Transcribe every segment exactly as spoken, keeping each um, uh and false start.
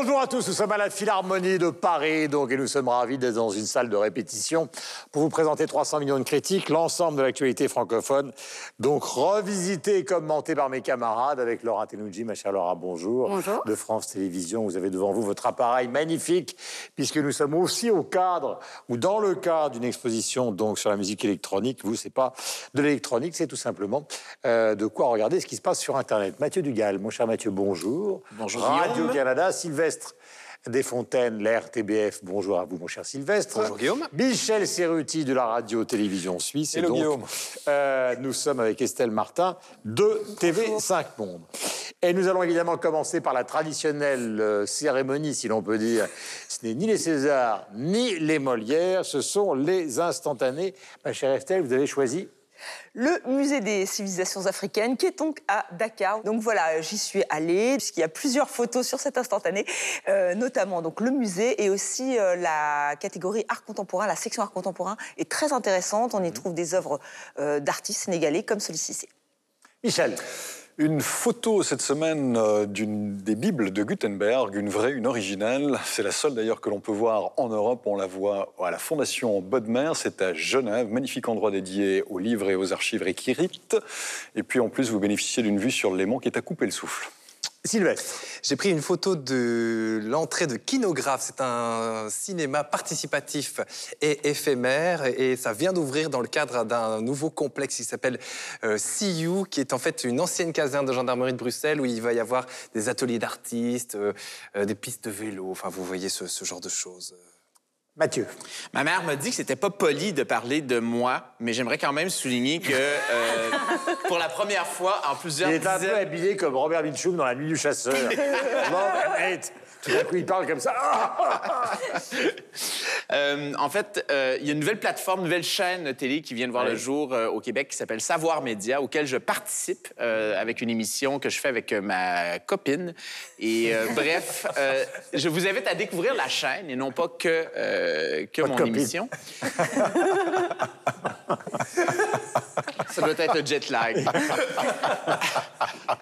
Bonjour à tous, nous sommes à la Philharmonie de Paris, donc, et nous sommes ravis d'être dans une salle de répétition pour vous présenter trois cents millions de critiques, l'ensemble de l'actualité francophone, donc revisité et commentée par mes camarades avec Laura Tenoudji. Ma chère Laura, bonjour. Bonjour. De France Télévisions, vous avez devant vous votre appareil magnifique, puisque nous sommes aussi au cadre, ou dans le cadre d'une exposition donc sur la musique électronique. Vous, c'est pas de l'électronique, c'est tout simplement euh, de quoi regarder ce qui se passe sur Internet. Mathieu Dugal, mon cher Mathieu, bonjour. Bonjour Radio-Canada, Sylvestre Des Fontaines, la R T B F, bonjour à vous, mon cher Sylvestre. Bonjour Guillaume. Michel Cerutti de la Radio-Télévision Suisse. Hello, et donc, Guillaume. Euh, nous sommes avec Estelle Martin de T V cinq Monde. Et nous allons évidemment commencer par la traditionnelle euh, cérémonie, si l'on peut dire. Ce n'est ni les Césars, ni les Molières, ce sont les instantanés. Ma chère Estelle, vous avez choisi le musée des civilisations africaines, qui est donc à Dakar. Donc voilà, j'y suis allée, puisqu'il y a plusieurs photos sur cet instantané, euh, notamment donc le musée et aussi euh, la catégorie art contemporain. La section art contemporain est très intéressante. On y trouve des œuvres euh, d'artistes sénégalais comme celui-ci. Michel. Une photo cette semaine euh, des Bibles de Gutenberg, une vraie, une originale. C'est la seule d'ailleurs que l'on peut voir en Europe. On la voit à la Fondation Bodmer, c'est à Genève. Magnifique endroit dédié aux livres et aux archives réquirites. Et puis en plus, vous bénéficiez d'une vue sur Léman qui est à couper le souffle. Sylvestre. J'ai pris une photo de l'entrée de Kinographe. C'est un cinéma participatif et éphémère. Et ça vient d'ouvrir dans le cadre d'un nouveau complexe qui s'appelle euh, C U, qui est en fait une ancienne caserne de gendarmerie de Bruxelles où il va y avoir des ateliers d'artistes, euh, euh, des pistes de vélo. Enfin, vous voyez ce, ce genre de choses. Mathieu. Ma mère m'a dit que c'était pas poli de parler de moi, mais j'aimerais quand même souligner que euh, pour la première fois en plusieurs... Il est dizaines... un peu habillé comme Robert Mitchum dans La Nuit du Chasseur. Tout d'un coup, il parle comme ça. euh, en fait, euh, il y a une nouvelle plateforme, une nouvelle chaîne de télé qui vient de voir oui. le jour euh, au Québec, qui s'appelle Savoir Média, auquel je participe euh, avec une émission que je fais avec euh, ma copine. Et euh, bref, euh, je vous invite à découvrir la chaîne et non pas que, euh, que mon copine. Émission. Ça doit être un jet lag.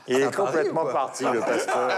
Il est complètement parti, le pasteur.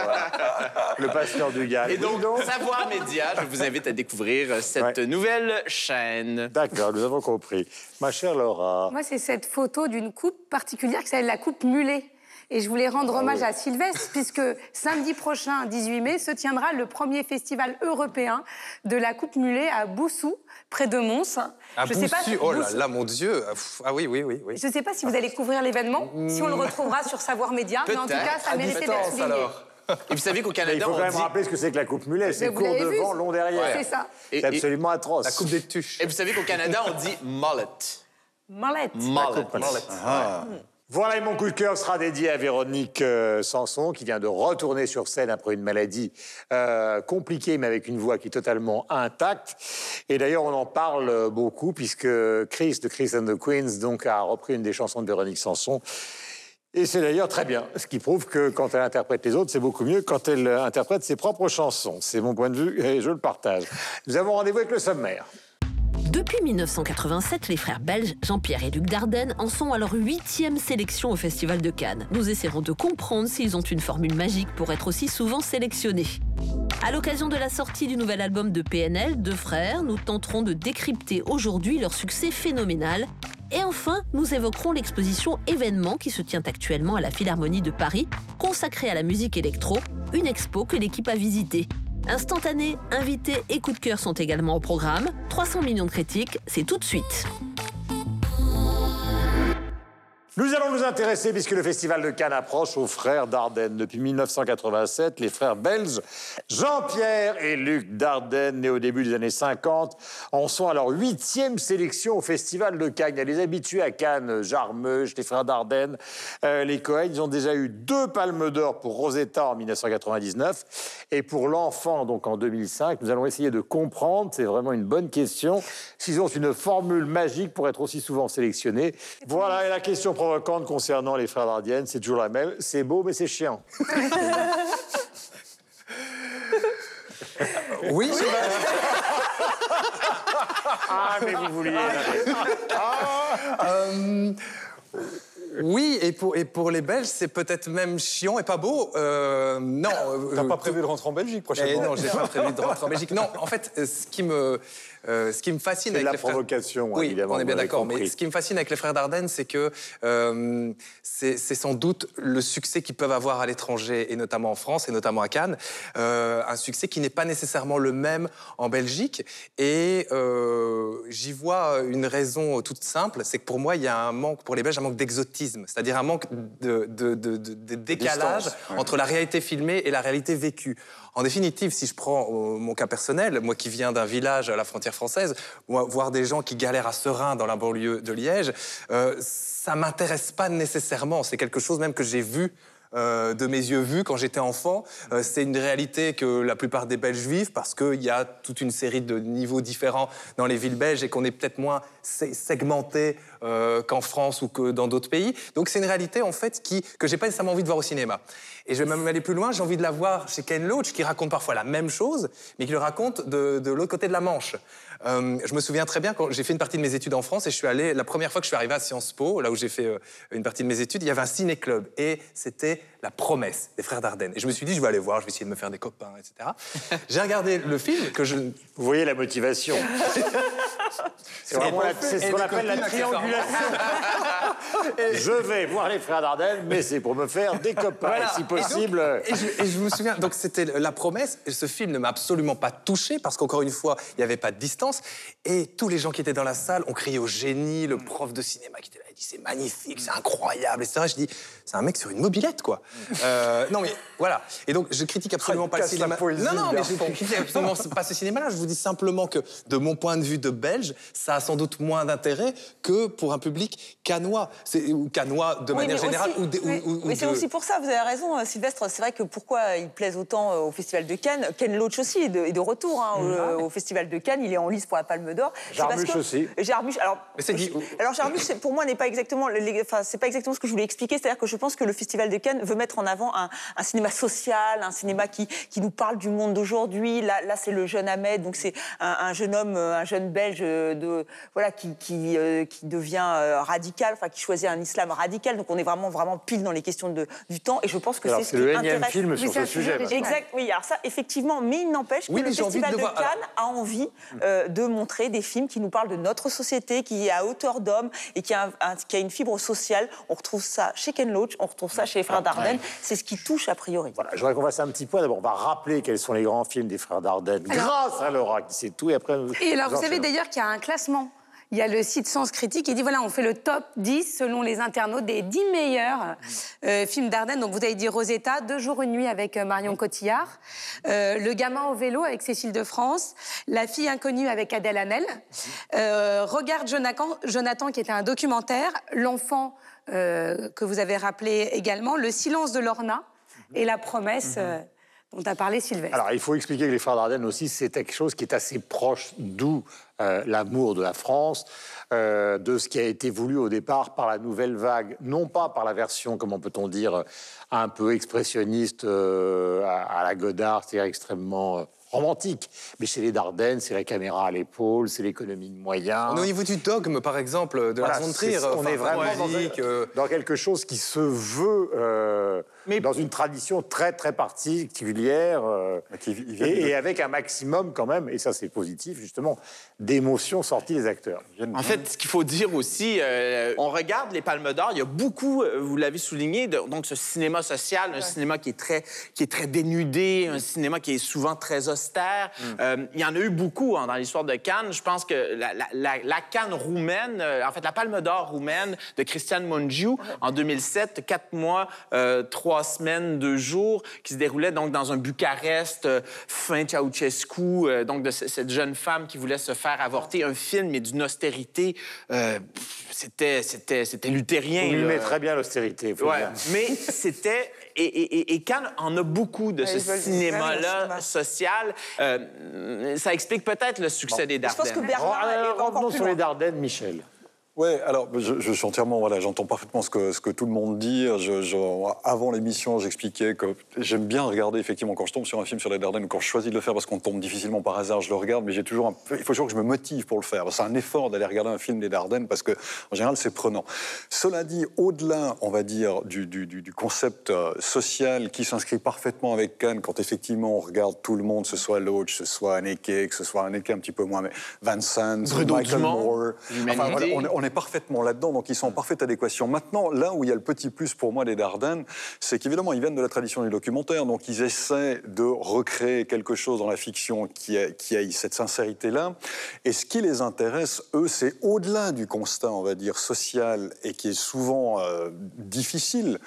Le pasteur du gars. Et donc, Savoir Média, je vous invite à découvrir cette ouais. nouvelle chaîne. D'accord, nous avons compris. Ma chère Laura. Moi, c'est cette photo d'une coupe particulière qui s'appelle la Coupe Mulet. Et je voulais rendre ah, hommage oui. à Sylvestre, puisque samedi prochain, dix-huit mai, se tiendra le premier festival européen de la Coupe Mulet à Boussou, près de Mons. À je Boussou, sais pas si... oh là là, mon Dieu. Ah oui, oui, oui. oui. Je ne sais pas si vous allez couvrir l'événement, mmh. si on le retrouvera sur Savoir Média, mais en tout cas, ça méritait d'être souligné. Alors. Et vous savez qu'au Canada, on dit... Il faut quand même dit... rappeler ce que c'est que la coupe mulet. C'est court devant, long derrière. Ouais. C'est ça. C'est absolument atroce. La coupe des tuches. Et vous savez qu'au Canada, on dit mullet. Mullet. Mullet. Mullet. Ah. Ouais. Voilà, et mon coup de cœur sera dédié à Véronique euh, Sanson, qui vient de retourner sur scène après une maladie euh, compliquée, mais avec une voix qui est totalement intacte. Et d'ailleurs, on en parle beaucoup, puisque Chris, de Chris and the Queens, donc, a repris une des chansons de Véronique Sanson. Et c'est d'ailleurs très bien, ce qui prouve que quand elle interprète les autres, c'est beaucoup mieux quand elle interprète ses propres chansons. C'est mon point de vue et je le partage. Nous avons rendez-vous avec le sommaire. Depuis mille neuf cent quatre-vingt-sept, les frères belges Jean-Pierre et Luc Dardenne en sont à leur huitième sélection au Festival de Cannes. Nous essaierons de comprendre s'ils ont une formule magique pour être aussi souvent sélectionnés. À l'occasion de la sortie du nouvel album de P N L, deux frères, nous tenterons de décrypter aujourd'hui leur succès phénoménal. Et enfin, nous évoquerons l'exposition événement qui se tient actuellement à la Philharmonie de Paris, consacrée à la musique électro, une expo que l'équipe a visitée. Instantané, invités et coup de cœur sont également au programme. trois cents millions de critiques, c'est tout de suite. Nous allons nous intéresser, puisque le Festival de Cannes approche, aux frères Dardenne. Depuis mille neuf cent quatre-vingt-sept, les frères belges Jean-Pierre et Luc Dardenne, nés au début des années cinquante, en sont à leur huitième sélection au Festival de Cannes. Il y a les habitués à Cannes, Jarmusch, les frères Dardenne, euh, les Cohen. Ils ont déjà eu deux palmes d'or pour Rosetta en mille neuf cent quatre-vingt-dix-neuf et pour L'enfant, donc en deux mille cinq. Nous allons essayer de comprendre, c'est vraiment une bonne question, s'ils ont une formule magique pour être aussi souvent sélectionnés. Voilà, et la question profonde concernant les frères Dardenne, c'est toujours la même. C'est beau, mais c'est chiant. Oui, oui. Ah, mais vous vouliez... Ah. Euh... Oui, et pour, et pour les Belges, c'est peut-être même chiant et pas beau. Euh, non. T'as euh, pas prévu tout... de rentrer en Belgique prochainement? Et non, j'ai pas prévu de rentrer en Belgique. Non, en fait, ce qui me, euh, ce qui me fascine avec la les frères... provocation, oui, évidemment, on est bien d'accord. Mais ce qui me fascine avec les frères Dardenne, c'est que euh, c'est sans doute le succès qu'ils peuvent avoir à l'étranger, et notamment en France, et notamment à Cannes, euh, un succès qui n'est pas nécessairement le même en Belgique. Et euh, j'y vois une raison toute simple, c'est que pour moi, il y a un manque, pour les Belges, un manque d'exotisme, c'est-à-dire un manque de, de, de, de décalage distance, ouais. entre la réalité filmée et la réalité vécue. En définitive, si je prends mon cas personnel, moi qui viens d'un village à la frontière française, voir des gens qui galèrent à Serein dans la banlieue de Liège, euh, ça ne m'intéresse pas nécessairement. C'est quelque chose même que j'ai vu euh, de mes yeux vus quand j'étais enfant. Euh, c'est une réalité que la plupart des Belges vivent parce qu'il y a toute une série de niveaux différents dans les villes belges et qu'on est peut-être moins segmenté euh, qu'en France ou que dans d'autres pays. Donc c'est une réalité en fait qui, que je n'ai pas nécessairement envie de voir au cinéma. Et je vais même aller plus loin, j'ai envie de la voir chez Ken Loach, qui raconte parfois la même chose, mais qui le raconte de, de l'autre côté de la Manche. Euh, je me souviens très bien, quand j'ai fait une partie de mes études en France, et je suis allé, la première fois que je suis arrivé à Sciences Po, là où j'ai fait euh, une partie de mes études, il y avait un ciné-club, et c'était La Promesse, des frères Dardenne. Et je me suis dit, je vais aller voir, je vais essayer de me faire des copains, et cetera. J'ai regardé le film que je... Vous voyez la motivation. C'est ce qu'on appelle la triangulation. Et... Je vais voir les frères Dardenne, mais c'est pour me faire des copains, voilà. Si possible. Et, donc, et, je, et je me souviens, donc c'était La Promesse. Et ce film ne m'a absolument pas touché parce qu'encore une fois, il n'y avait pas de distance. Et tous les gens qui étaient dans la salle ont crié au génie. Le prof de cinéma qui était là, il dit c'est magnifique, c'est incroyable, et cetera. Je dis c'est un mec sur une mobilette, quoi. Euh, non mais voilà. Et donc je critique absolument pas le cinéma. Poésie, non non, mais je critique absolument pas ce cinéma-là. Je vous dis simplement que de mon point de vue de Belge, ça a sans doute moins d'intérêt que pour un public cannois. Ou cannois de oui, manière générale. Aussi, ou de, oui. ou, ou, mais de... c'est aussi pour ça, vous avez raison, Sylvestre. C'est vrai que pourquoi il plaise autant au Festival de Cannes, Ken Loach aussi est de, est de retour hein, mmh. au, au Festival de Cannes, il est en lice pour la Palme d'Or. Jarmusch aussi. Jarmusch, alors, dit... alors Jarmusch, pour moi, n'est pas exactement, les, enfin, c'est pas exactement ce que je voulais expliquer. C'est-à-dire que je pense que le Festival de Cannes veut mettre en avant un, un cinéma social, un cinéma qui, qui nous parle du monde d'aujourd'hui. Là, là c'est Le Jeune Ahmed, donc c'est un, un jeune homme, un jeune Belge de, voilà, qui, qui, euh, qui devient euh, radical, enfin qui choisit un islam radical. Donc on est vraiment, vraiment pile dans les questions de, du temps. Et je pense que c'est ce qui intéresse. C'est le énième film sur ce sujet. Exact, oui, alors ça, effectivement, mais il n'empêche que le Festival de Cannes a envie euh, de montrer des films qui nous parlent de notre société, qui est à hauteur d'homme et qui a, un, qui a une fibre sociale. On retrouve ça chez Ken Loach, on retrouve ça chez les frères Dardenne. Ouais. C'est ce qui touche a priori. Voilà, je voudrais qu'on fasse un petit point. D'abord, on va rappeler quels sont les grands films des frères Dardenne grâce à Laura qui sait tout. Et après, et alors, vous savez d'ailleurs qu'il y a un classement. Il y a le site Sens Critique qui dit, voilà, on fait le top dix, selon les internautes, des dix meilleurs euh, films Dardenne. Donc, vous avez dit Rosetta, Deux jours, une nuit avec Marion Cotillard, euh, Le gamin au vélo avec Cécile de France, La fille inconnue avec Adèle Hanel, euh, Regarde Jonathan, Jonathan, qui était un documentaire, L'enfant, euh, que vous avez rappelé également, Le silence de Lorna et La promesse... Euh, dont a parlé Sylvestre. Alors, il faut expliquer que les frères Dardenne aussi, c'est quelque chose qui est assez proche, d'où euh, l'amour de la France, euh, de ce qui a été voulu au départ par la nouvelle vague, non pas par la version, comment peut-on dire, un peu expressionniste euh, à, à la Godard, c'est-à-dire extrêmement... Euh, romantique. Mais chez les Dardenne, c'est la caméra à l'épaule, c'est l'économie de moyens. Mais au niveau du dogme, par exemple, de voilà, la Zontrir, on est vraiment musique, dans, euh... dans quelque chose qui se veut euh, mais... dans une tradition très, très particulière euh, qui, et, de... et avec un maximum quand même, et ça c'est positif justement, d'émotions sorties des acteurs. En fait, ce qu'il faut dire aussi, euh, on regarde les Palmes d'Or, il y a beaucoup, vous l'avez souligné, de, donc ce cinéma social, un ouais. cinéma qui est, très, qui est très dénudé, un cinéma qui est souvent très austère. Mm. Euh, il y en a eu beaucoup hein, dans l'histoire de Cannes. Je pense que la, la, la, la Cannes roumaine, euh, en fait la Palme d'Or roumaine de Cristian Mungiu en deux mille sept, quatre mois, euh, trois semaines, deux jours, qui se déroulait donc dans un Bucarest euh, fin Ceausescu, euh, donc de cette jeune femme qui voulait se faire avorter. Un film et d'une austérité, euh, c'était c'était c'était luthérien. Il met très bien l'austérité. Ouais, mais c'était et, et, et Cannes en a beaucoup de ouais, ce cinéma-là social. Euh, ça explique peut-être le succès bon. des Dardennes. Je pense que Bernard est encore plus loin. Rendons sur les Dardennes, Michel. Oui, alors je, je suis entièrement, voilà, j'entends parfaitement ce que, ce que tout le monde dit. Je, je, avant l'émission, j'expliquais que j'aime bien regarder, effectivement, quand je tombe sur un film sur les Dardennes, ou quand je choisis de le faire parce qu'on tombe difficilement par hasard, je le regarde, mais j'ai toujours un, il faut toujours que je me motive pour le faire. C'est un effort d'aller regarder un film des Dardennes parce que, en général, c'est prenant. Cela dit, au-delà, on va dire, du, du, du concept euh, social qui s'inscrit parfaitement avec Cannes, quand effectivement on regarde tout le monde, ce soit Loach, ce soit Haneke, que ce soit Haneke un petit peu moins, mais Vincent, Michael Moore, enfin, voilà, on, on est parfaitement là-dedans, donc ils sont en parfaite adéquation. Maintenant, là où il y a le petit plus pour moi des Dardennes, c'est qu'évidemment ils viennent de la tradition du documentaire, donc ils essaient de recréer quelque chose dans la fiction qui a, qui a cette sincérité-là. Et ce qui les intéresse, eux, c'est au-delà du constat, on va dire, social et qui est souvent euh, difficile.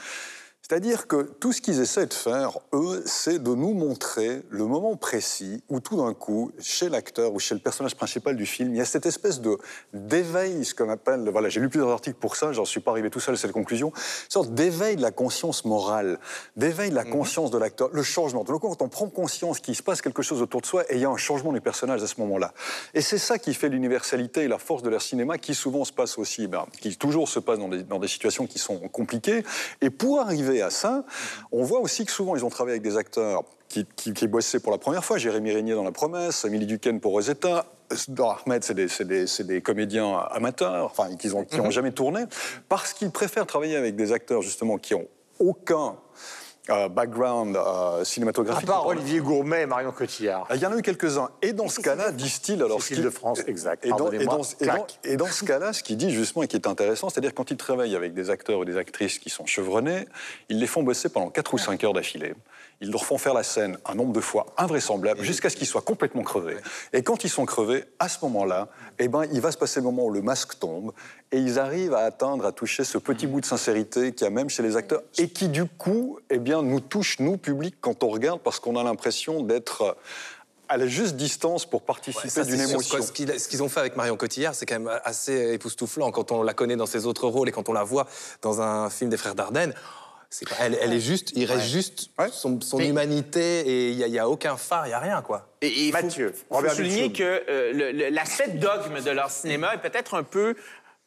C'est-à-dire que tout ce qu'ils essaient de faire, eux, c'est de nous montrer le moment précis où tout d'un coup, chez l'acteur ou chez le personnage principal du film, il y a cette espèce de d'éveil, ce qu'on appelle, voilà, j'ai lu plusieurs articles pour ça, j'en suis pas arrivé tout seul, c'est la conclusion, une sorte d'éveil de la conscience morale, d'éveil de la conscience de l'acteur, le changement. Donc quand on prend conscience qu'il se passe quelque chose autour de soi et il y a un changement du personnage à ce moment-là. Et c'est ça qui fait l'universalité et la force de leur cinéma, qui souvent se passe aussi, ben, qui toujours se passe dans des, dans des situations qui sont compliquées. Et pour arriver à ça, on voit aussi que souvent ils ont travaillé avec des acteurs qui, qui, qui bossaient pour la première fois, Jérémy Régnier dans La Promesse, Amélie Duquesne pour Rosetta, Ahmed, c'est des, des, des comédiens amateurs, enfin, qui n'ont mm-hmm. jamais tourné, parce qu'ils préfèrent travailler avec des acteurs justement qui n'ont aucun Euh, background euh, cinématographique. À part Olivier Gourmet et Marion Cotillard. Il y en a eu quelques-uns. Et dans ce cas-là, disent-ils... Cécile de France, exact. Et dans, et, dans, et, dans, et dans ce cas-là, ce qu'ils disent justement et qui est intéressant, c'est-à-dire quand ils travaillent avec des acteurs ou des actrices qui sont chevronnés, ils les font bosser pendant quatre ou cinq heures d'affilée. Ils leur font faire la scène un nombre de fois invraisemblable jusqu'à ce qu'ils soient complètement crevés. Et quand ils sont crevés, à ce moment-là, eh ben, il va se passer le moment où le masque tombe et ils arrivent à atteindre, à toucher ce petit bout de sincérité qu'il y a même chez les acteurs et qui, du coup, eh bien, nous touche, nous, public, quand on regarde, parce qu'on a l'impression d'être à la juste distance pour participer ouais, d'une émotion. Quoi, ce qu'ils qu ont fait avec Marion Cotillard, c'est quand même assez époustouflant quand on la connaît dans ses autres rôles et quand on la voit dans un film des Frères Dardenne. Est pas, elle, elle est juste, il reste ouais. juste ouais. son, son humanité et il n'y a, a aucun phare, il n'y a rien, quoi. Et il faut, faut souligner que euh, le, le, la sept dogme de leur cinéma est peut-être un peu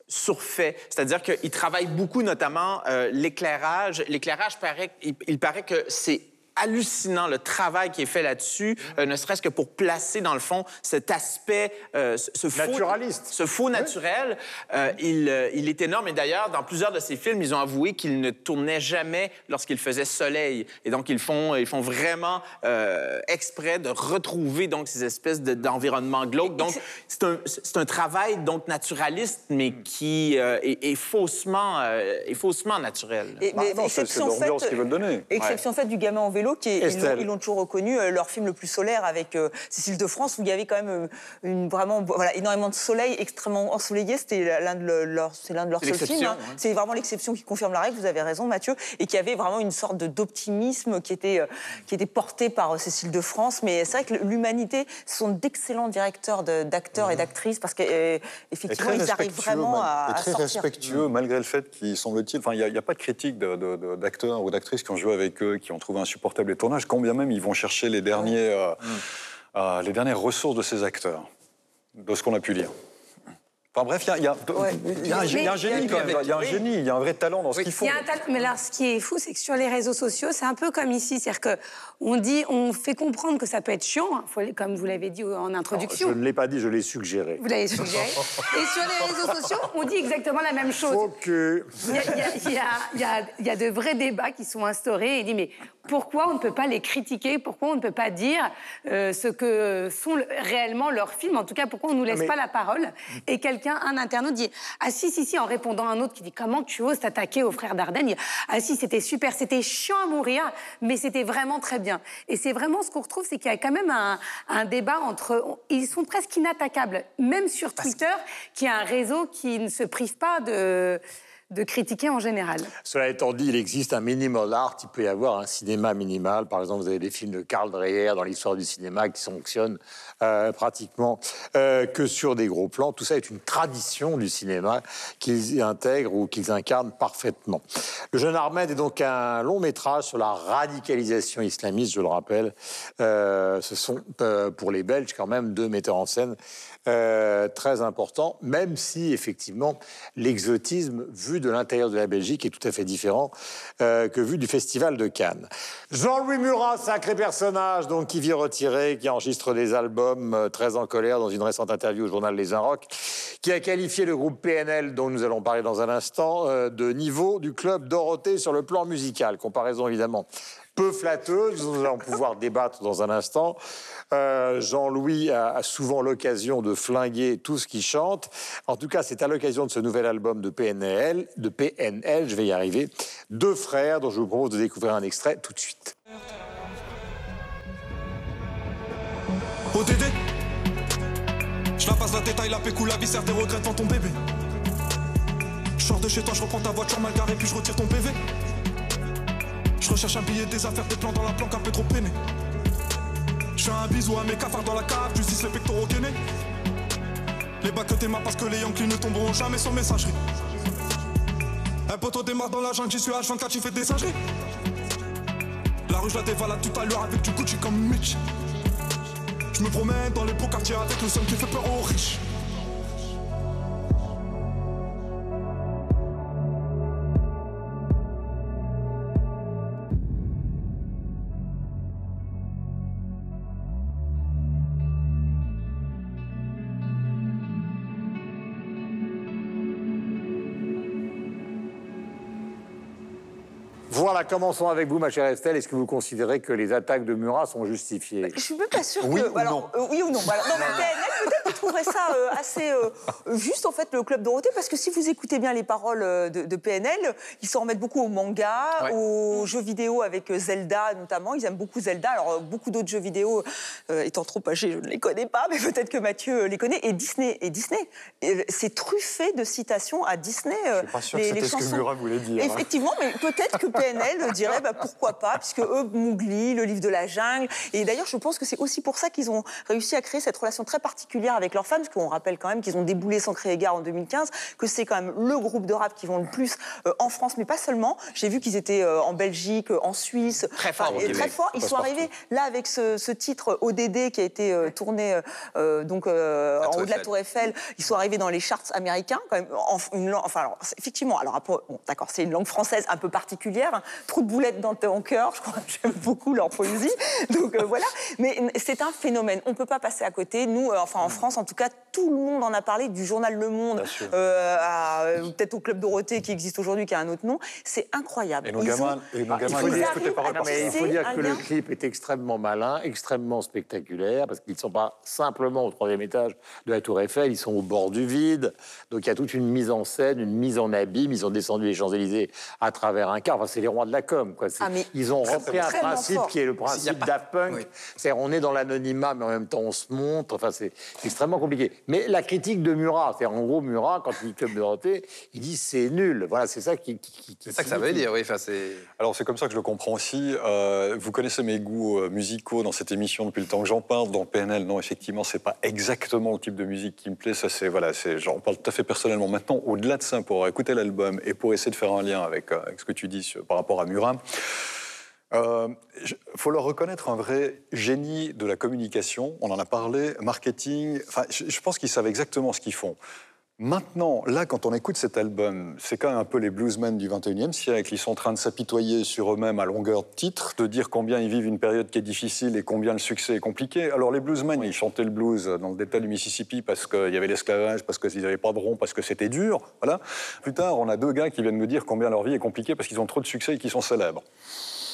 surfait, c'est-à-dire qu'ils travaillent beaucoup, notamment euh, l'éclairage. L'éclairage, paraît, il, il paraît que c'est hallucinant le travail qui est fait là-dessus, euh, ne serait-ce que pour placer dans le fond cet aspect, euh, ce faux naturaliste, ce faux naturel. Oui. Euh, il, euh, il est énorme. Et d'ailleurs, dans plusieurs de ces films, ils ont avoué qu'ils ne tournaient jamais lorsqu'il faisait soleil. Et donc, ils font, ils font vraiment euh, exprès de retrouver donc ces espèces d'environnement glauque. Donc, c'est un, un travail donc naturaliste, mais qui euh, est, est faussement, euh, est faussement naturel. Et, bah, mais, non, c'est l'ambiance qu'ils veulent donner. Exception faite du gamin en vélo. Qui est, ils l'ont toujours reconnu, euh, leur film le plus solaire avec euh, Cécile de France, où il y avait quand même euh, une, vraiment voilà, énormément de soleil, extrêmement ensoleillé. C'était l'un de, le, leur, de leurs seuls films. Hein. Ouais. C'est vraiment l'exception qui confirme la règle, vous avez raison Mathieu, et qui avait vraiment une sorte d'optimisme qui, euh, qui était porté par euh, Cécile de France. Mais c'est vrai que l'humanité, ce sont d'excellents directeurs, d'acteurs ouais. et d'actrices, parce qu'effectivement, euh, ils arrivent vraiment à, à très sortir. Très respectueux, malgré le fait qu'il semble-t-il... Enfin, il n'y a, a pas de critique d'acteurs ou d'actrices qui ont joué avec eux, qui ont trouvé un support les tournages, quand bien même ils vont chercher les, derniers, euh, mmh. euh, les dernières ressources de ces acteurs, de ce qu'on a pu lire. Enfin bref, il y, y, ouais. y, y, y a un génie, il y a un génie, il y a un vrai talent dans oui. ce qu'ils font. Y a un talent, mais là, ce qui est fou, c'est que sur les réseaux sociaux, c'est un peu comme ici, c'est-à-dire qu'on dit, on fait comprendre que ça peut être chiant, hein, comme vous l'avez dit en introduction. Non, je ne l'ai pas dit, je l'ai suggéré. Vous l'avez suggéré. Et sur les réseaux sociaux, on dit exactement la même chose. Faut que... Il y a, y, a, y, a, y a de vrais débats qui sont instaurés, et dit, mais pourquoi on ne peut pas les critiquer? Pourquoi on ne peut pas dire euh, ce que sont réellement leurs films? En tout cas, pourquoi on ne nous laisse mais... pas la parole? Et quelqu'un, un internaute, dit « Ah si, si, si », en répondant à un autre qui dit « Comment tu oses t'attaquer aux frères Dardenne ?» Il dit « Ah si, c'était super, c'était chiant à mourir, mais c'était vraiment très bien. » Et c'est vraiment ce qu'on retrouve, c'est qu'il y a quand même un, un débat entre... Ils sont presque inattaquables, même sur Twitter, qui est un réseau qui ne se prive pas de... de critiquer en général. Cela étant dit, il existe un minimal art, il peut y avoir un cinéma minimal. Par exemple, vous avez des films de Karl Dreyer dans l'histoire du cinéma qui fonctionnent euh, pratiquement euh, que sur des gros plans. Tout ça est une tradition du cinéma qu'ils intègrent ou qu'ils incarnent parfaitement. Le jeune Ahmed est donc un long métrage sur la radicalisation islamiste, je le rappelle. Euh, ce sont, euh, pour les Belges, quand même, deux metteurs en scène Euh, très important, même si effectivement l'exotisme vu de l'intérieur de la Belgique est tout à fait différent euh, que vu du Festival de Cannes. Jean-Louis Murat, sacré personnage, donc qui vit retiré, qui enregistre des albums euh, très en colère dans une récente interview au journal Les Inrocks, qui a qualifié le groupe P N L, dont nous allons parler dans un instant, euh, de niveau du Club Dorothée sur le plan musical. Comparaison évidemment peu flatteuse, nous allons pouvoir débattre dans un instant. Euh, Jean-Louis a, a souvent l'occasion de flinguer tout ce qu'il chante. En tout cas, c'est à l'occasion de ce nouvel album de P N L, de P N L, je vais y arriver, Deux frères, dont je vous propose de découvrir un extrait tout de suite. O D D, je la passe la détaille, la pécou, la viscère, tes regrets devant ton bébé. Je sors de chez toi, je reprends ta voiture mal garée, puis je retire ton P V. Je recherche un billet, des affaires, des plans dans la planque, un peu trop peiné. Je fais un bisou à mes cafards dans la cave, plus dix les pectoraux gainés. Les bacs que t'aimas parce que les Yankees ne tomberont jamais sans messagerie. Un poteau démarre dans la jungle, j'y suis H vingt-quatre, j'y fais des singeries. La rue, je la dévalade tout à l'heure avec du Gucci comme Mitch. Je me promène dans les beaux quartiers avec le seum qui fait peur aux riches. Voilà, commençons avec vous, ma chère Estelle. Est-ce que vous considérez que les attaques de Murat sont justifiées? Je ne suis même pas sûre oui que... Ou alors, non. Euh, oui ou non. Alors, non, mais P N L, peut-être vous trouverez ça euh, assez euh, juste, en fait, le Club Dorothée, parce que si vous écoutez bien les paroles de, de P N L, ils s'en remettent beaucoup au manga, ouais, aux jeux vidéo avec Zelda, notamment. Ils aiment beaucoup Zelda. Alors, beaucoup d'autres jeux vidéo, euh, étant trop âgés, je ne les connais pas, mais peut-être que Mathieu les connaît. Et Disney, et Disney, c'est truffé de citations à Disney. Je ne suis pas sûre les, que c'était ce que Murat voulait dire. Effectivement, hein. Mais peut-être que P N L dirait bah, pourquoi pas, puisque eux, Mowgli, le livre de la jungle. Et d'ailleurs, je pense que c'est aussi pour ça qu'ils ont réussi à créer cette relation très particulière avec leurs fans, parce qu'on rappelle quand même qu'ils ont déboulé sans créer gare en deux mille quinze, que c'est quand même le groupe de rap qui vend le plus euh, en France, mais pas seulement. J'ai vu qu'ils étaient euh, en Belgique, en Suisse. Très fort, enfin, très fort. Ils sont arrivés là avec ce, ce titre O D D qui a été euh, tourné euh, donc, euh, en haut de la Tour Eiffel. Ils sont arrivés dans les charts américains, quand même. En, une langue, enfin, alors, effectivement, alors, bon, d'accord, c'est une langue française un peu particulière. Trou de boulette dans ton cœur, je crois que j'aime beaucoup leur poésie. Donc euh, voilà, mais c'est un phénomène. On ne peut pas passer à côté. Nous, euh, enfin en France, en tout cas, tout le monde en a parlé, du journal Le Monde, euh, euh, peut-être au Club Dorothée qui existe aujourd'hui, qui a un autre nom. C'est incroyable. Et nos gamins, il faut dire que le clip est extrêmement malin, extrêmement spectaculaire, parce qu'ils ne sont pas simplement au troisième étage de la Tour Eiffel, ils sont au bord du vide. Donc il y a toute une mise en scène, une mise en abîme. Ils ont descendu les Champs-Élysées à travers un car. Enfin, c'est les rois de la com, quoi. Ah, ils ont repris un principe fort, qui est le principe pas... Daft Punk. Oui. C'est-à-dire, on est dans l'anonymat, mais en même temps, on se montre. Enfin, c'est extrêmement compliqué. Mais la critique de Murat, c'est en gros, Murat, quand il dit Club Dorothée, il dit c'est nul. Voilà, c'est ça qui. qui, qui c'est ça que ça veut dire, oui. Enfin, alors, c'est comme ça que je le comprends aussi. Euh, vous connaissez mes goûts musicaux dans cette émission depuis le temps que j'en parle. Dans P N L, non, effectivement, c'est pas exactement le type de musique qui me plaît. Ça, c'est. Voilà, j'en parle tout à fait personnellement. Maintenant, au-delà de ça, pour écouter l'album et pour essayer de faire un lien avec, euh, avec ce que tu dis sur, par rapport à Murat. Il euh, faut leur reconnaître un vrai génie de la communication. On en a parlé, marketing. Enfin, je, je pense qu'ils savent exactement ce qu'ils font. Maintenant, là, quand on écoute cet album, c'est quand même un peu les bluesmen du vingt et unième siècle. Ils sont en train de s'apitoyer sur eux-mêmes à longueur de titre, de dire combien ils vivent une période qui est difficile et combien le succès est compliqué. Alors, les bluesmen, ils chantaient le blues dans le delta du Mississippi parce qu'il y avait l'esclavage, parce qu'ils n'avaient pas de rond, parce que c'était dur. Voilà. Plus tard, on a deux gars qui viennent nous dire combien leur vie est compliquée parce qu'ils ont trop de succès et qu'ils sont célèbres.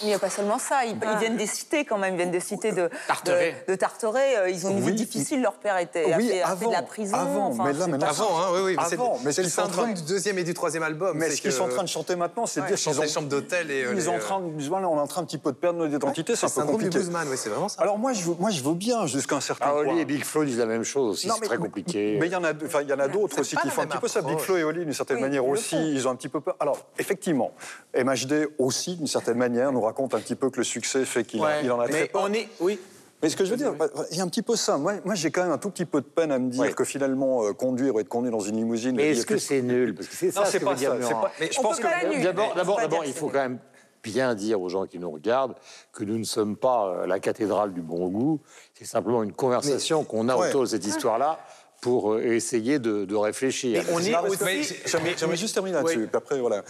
Mais il n'y a pas seulement ça. Ils, ah. ils viennent des cités quand même. Ils viennent des cités de Tartaret. De, de Tartaret. Ils ont une oui. vie difficile. Leur père était oui, fait, avant, fait de la prison. Avant, enfin, mais là, maintenant, avant, hein, oui, oui. Mais avant, mais c'est le syndrome du deuxième et du troisième album. Mais ce qu'ils sont en train de chanter maintenant, c'est dire qu'ils ont des chambres d'hôtel et ils ont en train, on est en train un petit peu de perdre notre identité. C'est un peu compliqué. Oui, c'est vraiment ça. Alors moi, je moi, je veux bien jusqu'à un certain point. Oli et Big Flo disent la même chose aussi. C'est très compliqué. Mais il y en a, enfin, il y en a d'autres aussi qui font un petit peu ça. Big Flo et Oli, d'une certaine manière aussi, ils ont un petit peu peur. Alors effectivement, M H D aussi, d'une certaine manière, nous raconte un petit peu que le succès fait qu'il ouais, il en a très peu. On est, oui. Mais ce que je veux dire, il y a un petit peu ça. Moi, moi j'ai quand même un tout petit peu de peine à me dire ouais. que finalement, euh, conduire ou être conduit dans une limousine... Mais est-ce que c'est nul? Parce que c'est ça, non, ce que pas dire, ça. Pas... Mais je pense que d'abord, d'abord, il faut quand même bien dire aux gens qui nous regardent que nous ne sommes pas la cathédrale du bon goût. C'est simplement une conversation qu'on a ouais. autour de cette histoire-là. Pour essayer de, de réfléchir. On est aussi... J'aimerais juste terminer là-dessus. Oui. Après, voilà.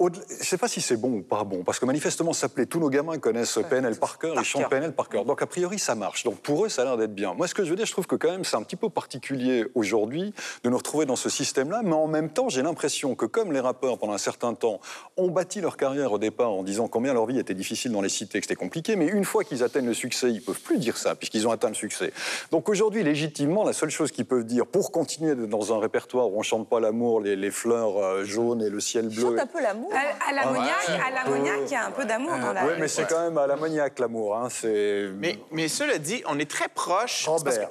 Je ne sais pas si c'est bon ou pas bon, parce que manifestement, ça plaît. Tous nos gamins connaissent P N L par cœur, les chants P N L par cœur. Donc, a priori, ça marche. Donc, pour eux, ça a l'air d'être bien. Moi, ce que je veux dire, je trouve que quand même, c'est un petit peu particulier aujourd'hui de nous retrouver dans ce système-là. Mais en même temps, j'ai l'impression que comme les rappeurs, pendant un certain temps, ont bâti leur carrière au départ en disant combien leur vie était difficile dans les cités, que c'était compliqué, mais une fois qu'ils atteignent le succès, ils ne peuvent plus dire ça, puisqu'ils ont atteint le succès. Donc, aujourd'hui, légitimement, la seule chose qu'ils peuvent dire pour continuer dans un répertoire où on ne chante pas l'amour, les, les fleurs jaunes et le ciel bleu... À, à l'ammoniac, ah ouais. il y a un peu d'amour dans la... Oui, mais c'est quand même à l'ammoniac, l'amour. Hein, mais, mais cela dit, on est très proche... Robert.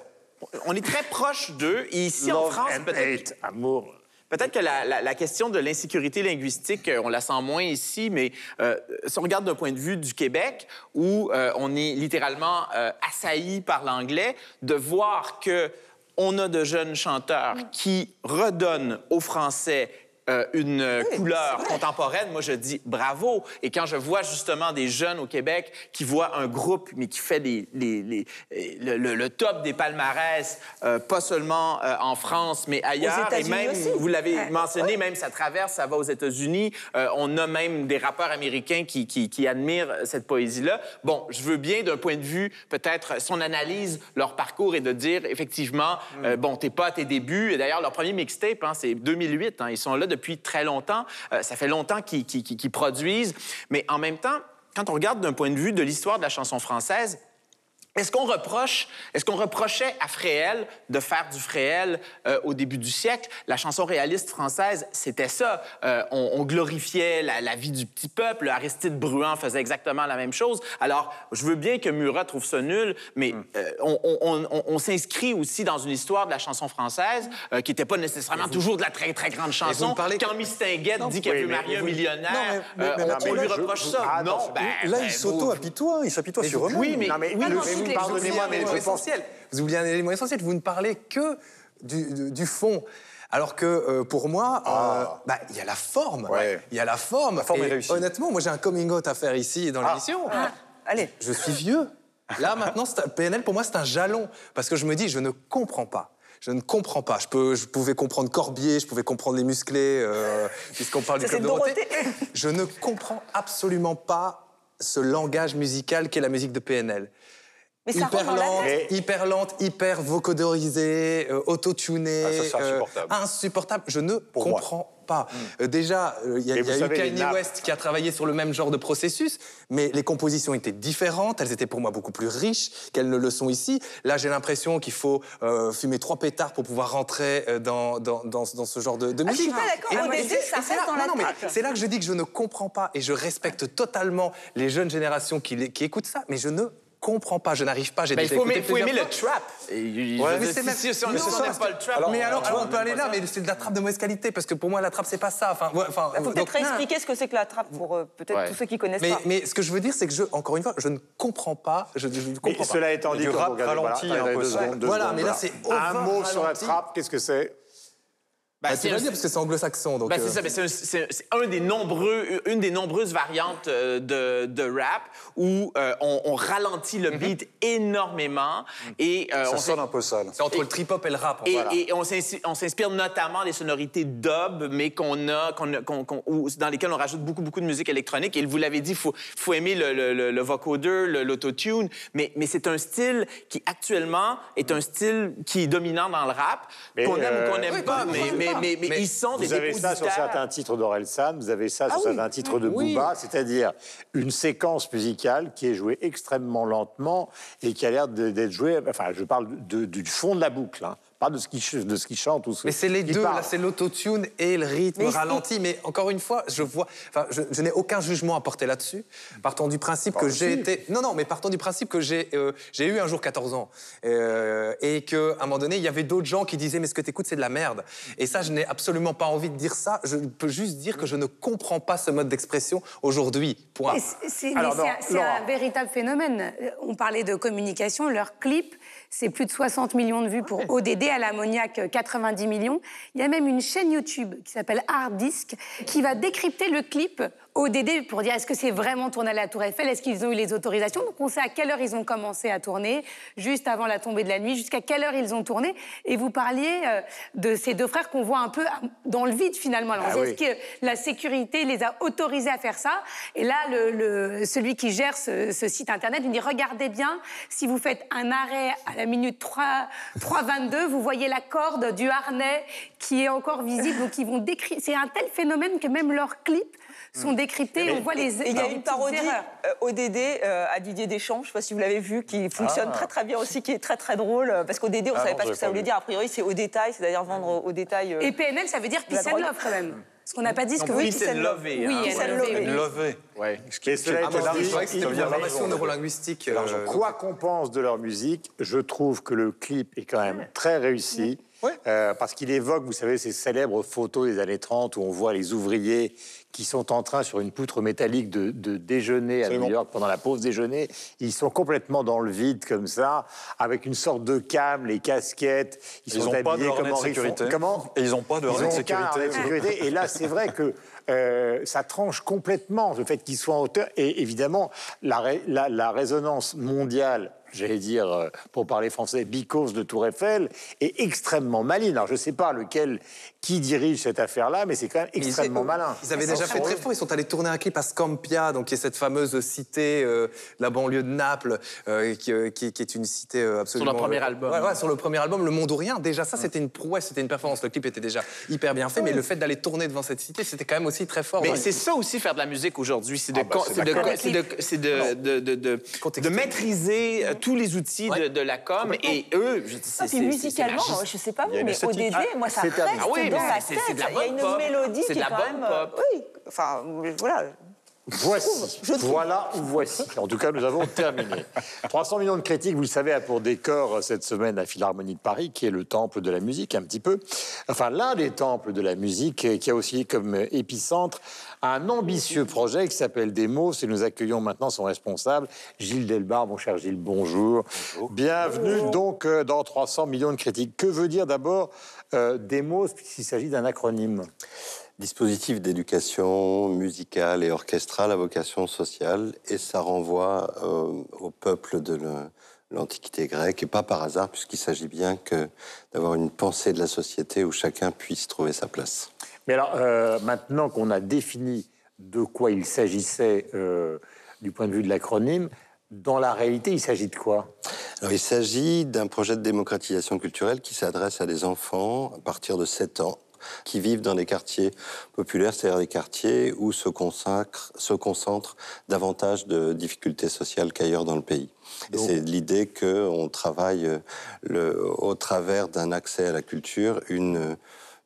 On est très proche d'eux. Et ici, Love en France, peut-être... amour... Peut-être que la, la, la question de l'insécurité linguistique, on la sent moins ici, mais euh, si on regarde d'un point de vue du Québec, où euh, on est littéralement euh, assailli par l'anglais, de voir que on a de jeunes chanteurs qui redonnent aux Français... Euh, une oui, couleur contemporaine, moi je dis bravo. Et quand je vois justement des jeunes au Québec qui voient un groupe, mais qui fait les, les, les, le, le, le top des palmarès, euh, pas seulement euh, en France, mais ailleurs, et même, aussi. Vous l'avez ouais. mentionné, ouais. même ça traverse, ça va aux États-Unis, euh, on a même des rappeurs américains qui, qui, qui admirent cette poésie-là. Bon, je veux bien, d'un point de vue, peut-être, son analyse, leur parcours, et de dire, effectivement, mm. euh, bon, t'es pas à tes débuts, et d'ailleurs, leur premier mixtape, hein, c'est deux mille huit, hein, ils sont là depuis depuis très longtemps. Euh, ça fait longtemps qu'ils qu'ils, qu'ils produisent. Mais en même temps, quand on regarde d'un point de vue de l'histoire de la chanson française, est-ce qu'on reproche, est-ce qu'on reprochait à Fréhel de faire du Fréhel euh, au début du siècle? La chanson réaliste française, c'était ça. Euh, on, on glorifiait la, la vie du petit peuple. Aristide Bruand faisait exactement la même chose. Alors, je veux bien que Murat trouve ça nul, mais mm. euh, on, on, on, on s'inscrit aussi dans une histoire de la chanson française euh, qui n'était pas nécessairement vous... toujours de la très, très grande chanson. Parlez... Quand Miss Tinguette dit qu'elle veut marier un millionnaire, non, mais, euh, mais, mais, on, mais, on là, lui reproche je... ça. Ah, non, ben, là, ben, il s'auto-apitoie, il s'apitoie sur eux-mêmes. Oui, mais... Non, mais oui, le... Pardonnez-moi, mais essentiel. Vous oubliez un élément essentiel. Vous ne parlez que du, du, du fond. Alors que euh, pour moi, il ah. euh, bah, y a la forme. Il ouais. y a la forme. La forme est réussie. Honnêtement, moi j'ai un coming out à faire ici dans ah. l'émission. Ah. Allez. Je suis vieux. Là maintenant, P N L pour moi c'est un jalon. Parce que je me dis, je ne comprends pas. Je ne comprends pas. Je, peux, je pouvais comprendre Corbier, je pouvais comprendre les musclés, euh, puisqu'on parle du Club Dorothée. Dorothée. Je ne comprends absolument pas ce langage musical qu'est la musique de P N L. Mais hyper lente, lente, hyper lente, hyper vocodorisée, euh, autotunée, ah, insupportable. Euh, insupportable. Je ne Pour comprends moi. Pas. Mm. Euh, déjà, il euh, y a, y a savez, eu Kanye West qui a travaillé sur le même genre de processus, mais les compositions étaient différentes, elles étaient pour moi beaucoup plus riches qu'elles ne le sont ici. Là, j'ai l'impression qu'il faut euh, fumer trois pétards pour pouvoir rentrer dans, dans, dans, dans ce genre de, de ah, musique. Je suis pas d'accord, O D D, ça reste dans la trappe. C'est là que je dis que je ne comprends pas, et je respecte totalement les jeunes générations qui, qui écoutent ça, mais je ne Je comprends pas, je n'arrive pas, j'ai ben, déjà écouté... Il faut aimer le trap. Et, ouais, mais c'est même... Si, si on n'aime pas le trap... Alors, mais alors, alors on peut aller là, mais c'est de la trappe de mauvaise qualité, parce que pour moi, la trappe, c'est pas ça. Enfin, ouais, enfin, il faut peut-être expliquer ce que c'est que la trappe pour euh, peut-être ouais. tous ceux qui connaissent mais, pas. Mais ce que je veux dire, c'est que, je, encore une fois, je ne comprends pas. Je, je ne comprends pas. Cela étant dit, rap ralenti un peu. Voilà, mais là, c'est... Un mot sur la trappe, qu'est-ce que c'est? Ben, c'est un... dire parce que c'est anglo-saxon. Ben, euh... c'est c'est un, un des nombreux, une des nombreuses variantes euh, de, de rap où euh, on, on ralentit le beat mm-hmm. énormément. Et, euh, ça on sonne un peu sale. C'est entre et, le trip-hop et le rap. Et, voilà. et on s'inspire notamment des sonorités dub, mais qu'on a, qu'on a qu'on, qu'on, où, dans lesquelles on rajoute beaucoup, beaucoup de musique électronique. Et vous l'avez dit, il faut, faut aimer le, le, le, le vocoder, l'autotune, mais, mais c'est un style qui actuellement est un style qui est dominant dans le rap, qu'on aime euh... ou qu'on n'aime oui, pas. Mais, mais, mais, mais, mais, mais ils sont des dépositaires. Vous avez ça sur certains titres d'Orelsan, vous avez ça ah sur oui. certains titres de oui. Booba, c'est-à-dire une séquence musicale qui est jouée extrêmement lentement et qui a l'air d'être jouée... Enfin, je parle de, du fond de la boucle, hein. Pas de ce qui de ce qui chante ou ce. Mais c'est les deux, parle. Là, c'est l'autotune et le rythme mais ralenti. Mais encore une fois, je vois, enfin, je, je n'ai aucun jugement à porter là-dessus. Partons du principe Pas que j'ai été, non, non, mais partons du principe que j'ai, euh, j'ai eu un jour quatorze ans euh, et que à un moment donné, il y avait d'autres gens qui disaient mais ce que t'écoutes c'est de la merde. Et ça, je n'ai absolument pas envie de dire ça. Je peux juste dire que je ne comprends pas ce mode d'expression aujourd'hui. Point. C'est un véritable phénomène. On parlait de communication, leur clip. C'est plus de soixante millions de vues pour O D D, à l'ammoniac quatre-vingt-dix millions. Il y a même une chaîne YouTube qui s'appelle Hard Disk qui va décrypter le clip O D D pour dire est-ce que c'est vraiment tourné à la Tour Eiffel, est-ce qu'ils ont eu les autorisations. Donc on sait à quelle heure ils ont commencé à tourner, juste avant la tombée de la nuit, jusqu'à quelle heure ils ont tourné. Et vous parliez de ces deux frères qu'on voit un peu dans le vide finalement. Alors, ah oui. Est-ce que la sécurité les a autorisés à faire ça? Et là, le, le, celui qui gère ce, ce site internet, il dit regardez bien, si vous faites un arrêt à la minute trois vingt-deux, vous voyez la corde du harnais qui est encore visible. Donc ils vont décrire. C'est un tel phénomène que même leurs clips sont décryptés, mais on voit les erreurs. Il y a une parodie O D D euh, à Didier Deschamps, je ne sais pas si vous l'avez vu, qui fonctionne ah. très très bien aussi, qui est très très drôle, parce qu'O D D, on ne ah savait non, pas ce que ça voulait dire. A priori, c'est au détail, c'est-à-dire vendre au détail... Euh, Et P N L, ça veut dire « peace and love » quand même. Parce qu'on n'a pas dit ce que vous dites. « Peace and love ». Oui, « peace and love ». Ouais. Neurolinguistique. Euh, quoi qu'on pense de leur musique, je trouve que le clip est quand même très réussi. Ouais. Euh, parce qu'il évoque, vous savez, ces célèbres photos des années trente où on voit les ouvriers qui sont en train, sur une poutre métallique, de, de déjeuner à New York pendant la pause déjeuner. Ils sont complètement dans le vide, comme ça, avec une sorte de cam, les casquettes. Ils, ils sont habillés comme Henri Fonda. Comment ? Et ils n'ont pas de harnais de sécurité. sécurité. Et là, c'est vrai que euh, ça tranche complètement, le fait qu'ils soient en hauteur. Et évidemment, la, ré, la, la résonance mondiale, j'allais dire, pour parler français, bicose de Tour Eiffel, est extrêmement maligne. Alors, je ne sais pas lequel, qui dirige cette affaire-là, mais c'est quand même extrêmement ils, malin. Ils avaient ça déjà fait très fort. Ils sont allés tourner un clip à Scampia, donc qui est cette fameuse cité, euh, la banlieue de Naples, euh, qui, qui, qui est une cité euh, absolument... Sur leur premier album. Ouais, ouais, sur le premier album, Le Mondorien. Déjà, ça, c'était une prouesse, c'était une performance. Le clip était déjà hyper bien fait, oui. mais le fait d'aller tourner devant cette cité, c'était quand même aussi très fort. Mais ouais. c'est ça aussi, faire de la musique aujourd'hui. C'est de, ah bah, c'est de, c'est de, de, de, de, de maîtriser... Tout tous les outils ouais. de, de la com, et eux... Ah, puis musicalement, je ne sais pas vous, mais au D D, moi, ça reste ah oui, dans ma tête. Il y a une pop. mélodie qui est quand même... Pop. Oui, enfin, voilà. Voici, voilà ou voici. En tout cas, nous avons terminé. trois cents millions de critiques, vous le savez, a pour décor cette semaine la Philharmonie de Paris, qui est le temple de la musique, un petit peu. Enfin, l'un des temples de la musique, qui a aussi comme épicentre un ambitieux projet qui s'appelle Demos, et nous accueillons maintenant son responsable, Gilles Delbar. Mon cher Gilles, bonjour. bonjour. Bienvenue bonjour. donc dans trois cents millions de critiques. Que veut dire d'abord euh, Demos, puisqu'il s'agit d'un acronyme? Dispositif d'éducation musicale et orchestrale à vocation sociale, et ça renvoie euh, au peuple de l'Antiquité grecque, et pas par hasard, puisqu'il s'agit bien que d'avoir une pensée de la société où chacun puisse trouver sa place. Mais alors, euh, maintenant qu'on a défini de quoi il s'agissait euh, du point de vue de l'acronyme, dans la réalité, il s'agit de quoi ? Alors, il s'agit d'un projet de démocratisation culturelle qui s'adresse à des enfants à partir de sept ans, qui vivent dans des quartiers populaires, c'est-à-dire des quartiers où se, consacre, se concentrent davantage de difficultés sociales qu'ailleurs dans le pays. Et c'est l'idée qu'on travaille le, au travers d'un accès à la culture, une,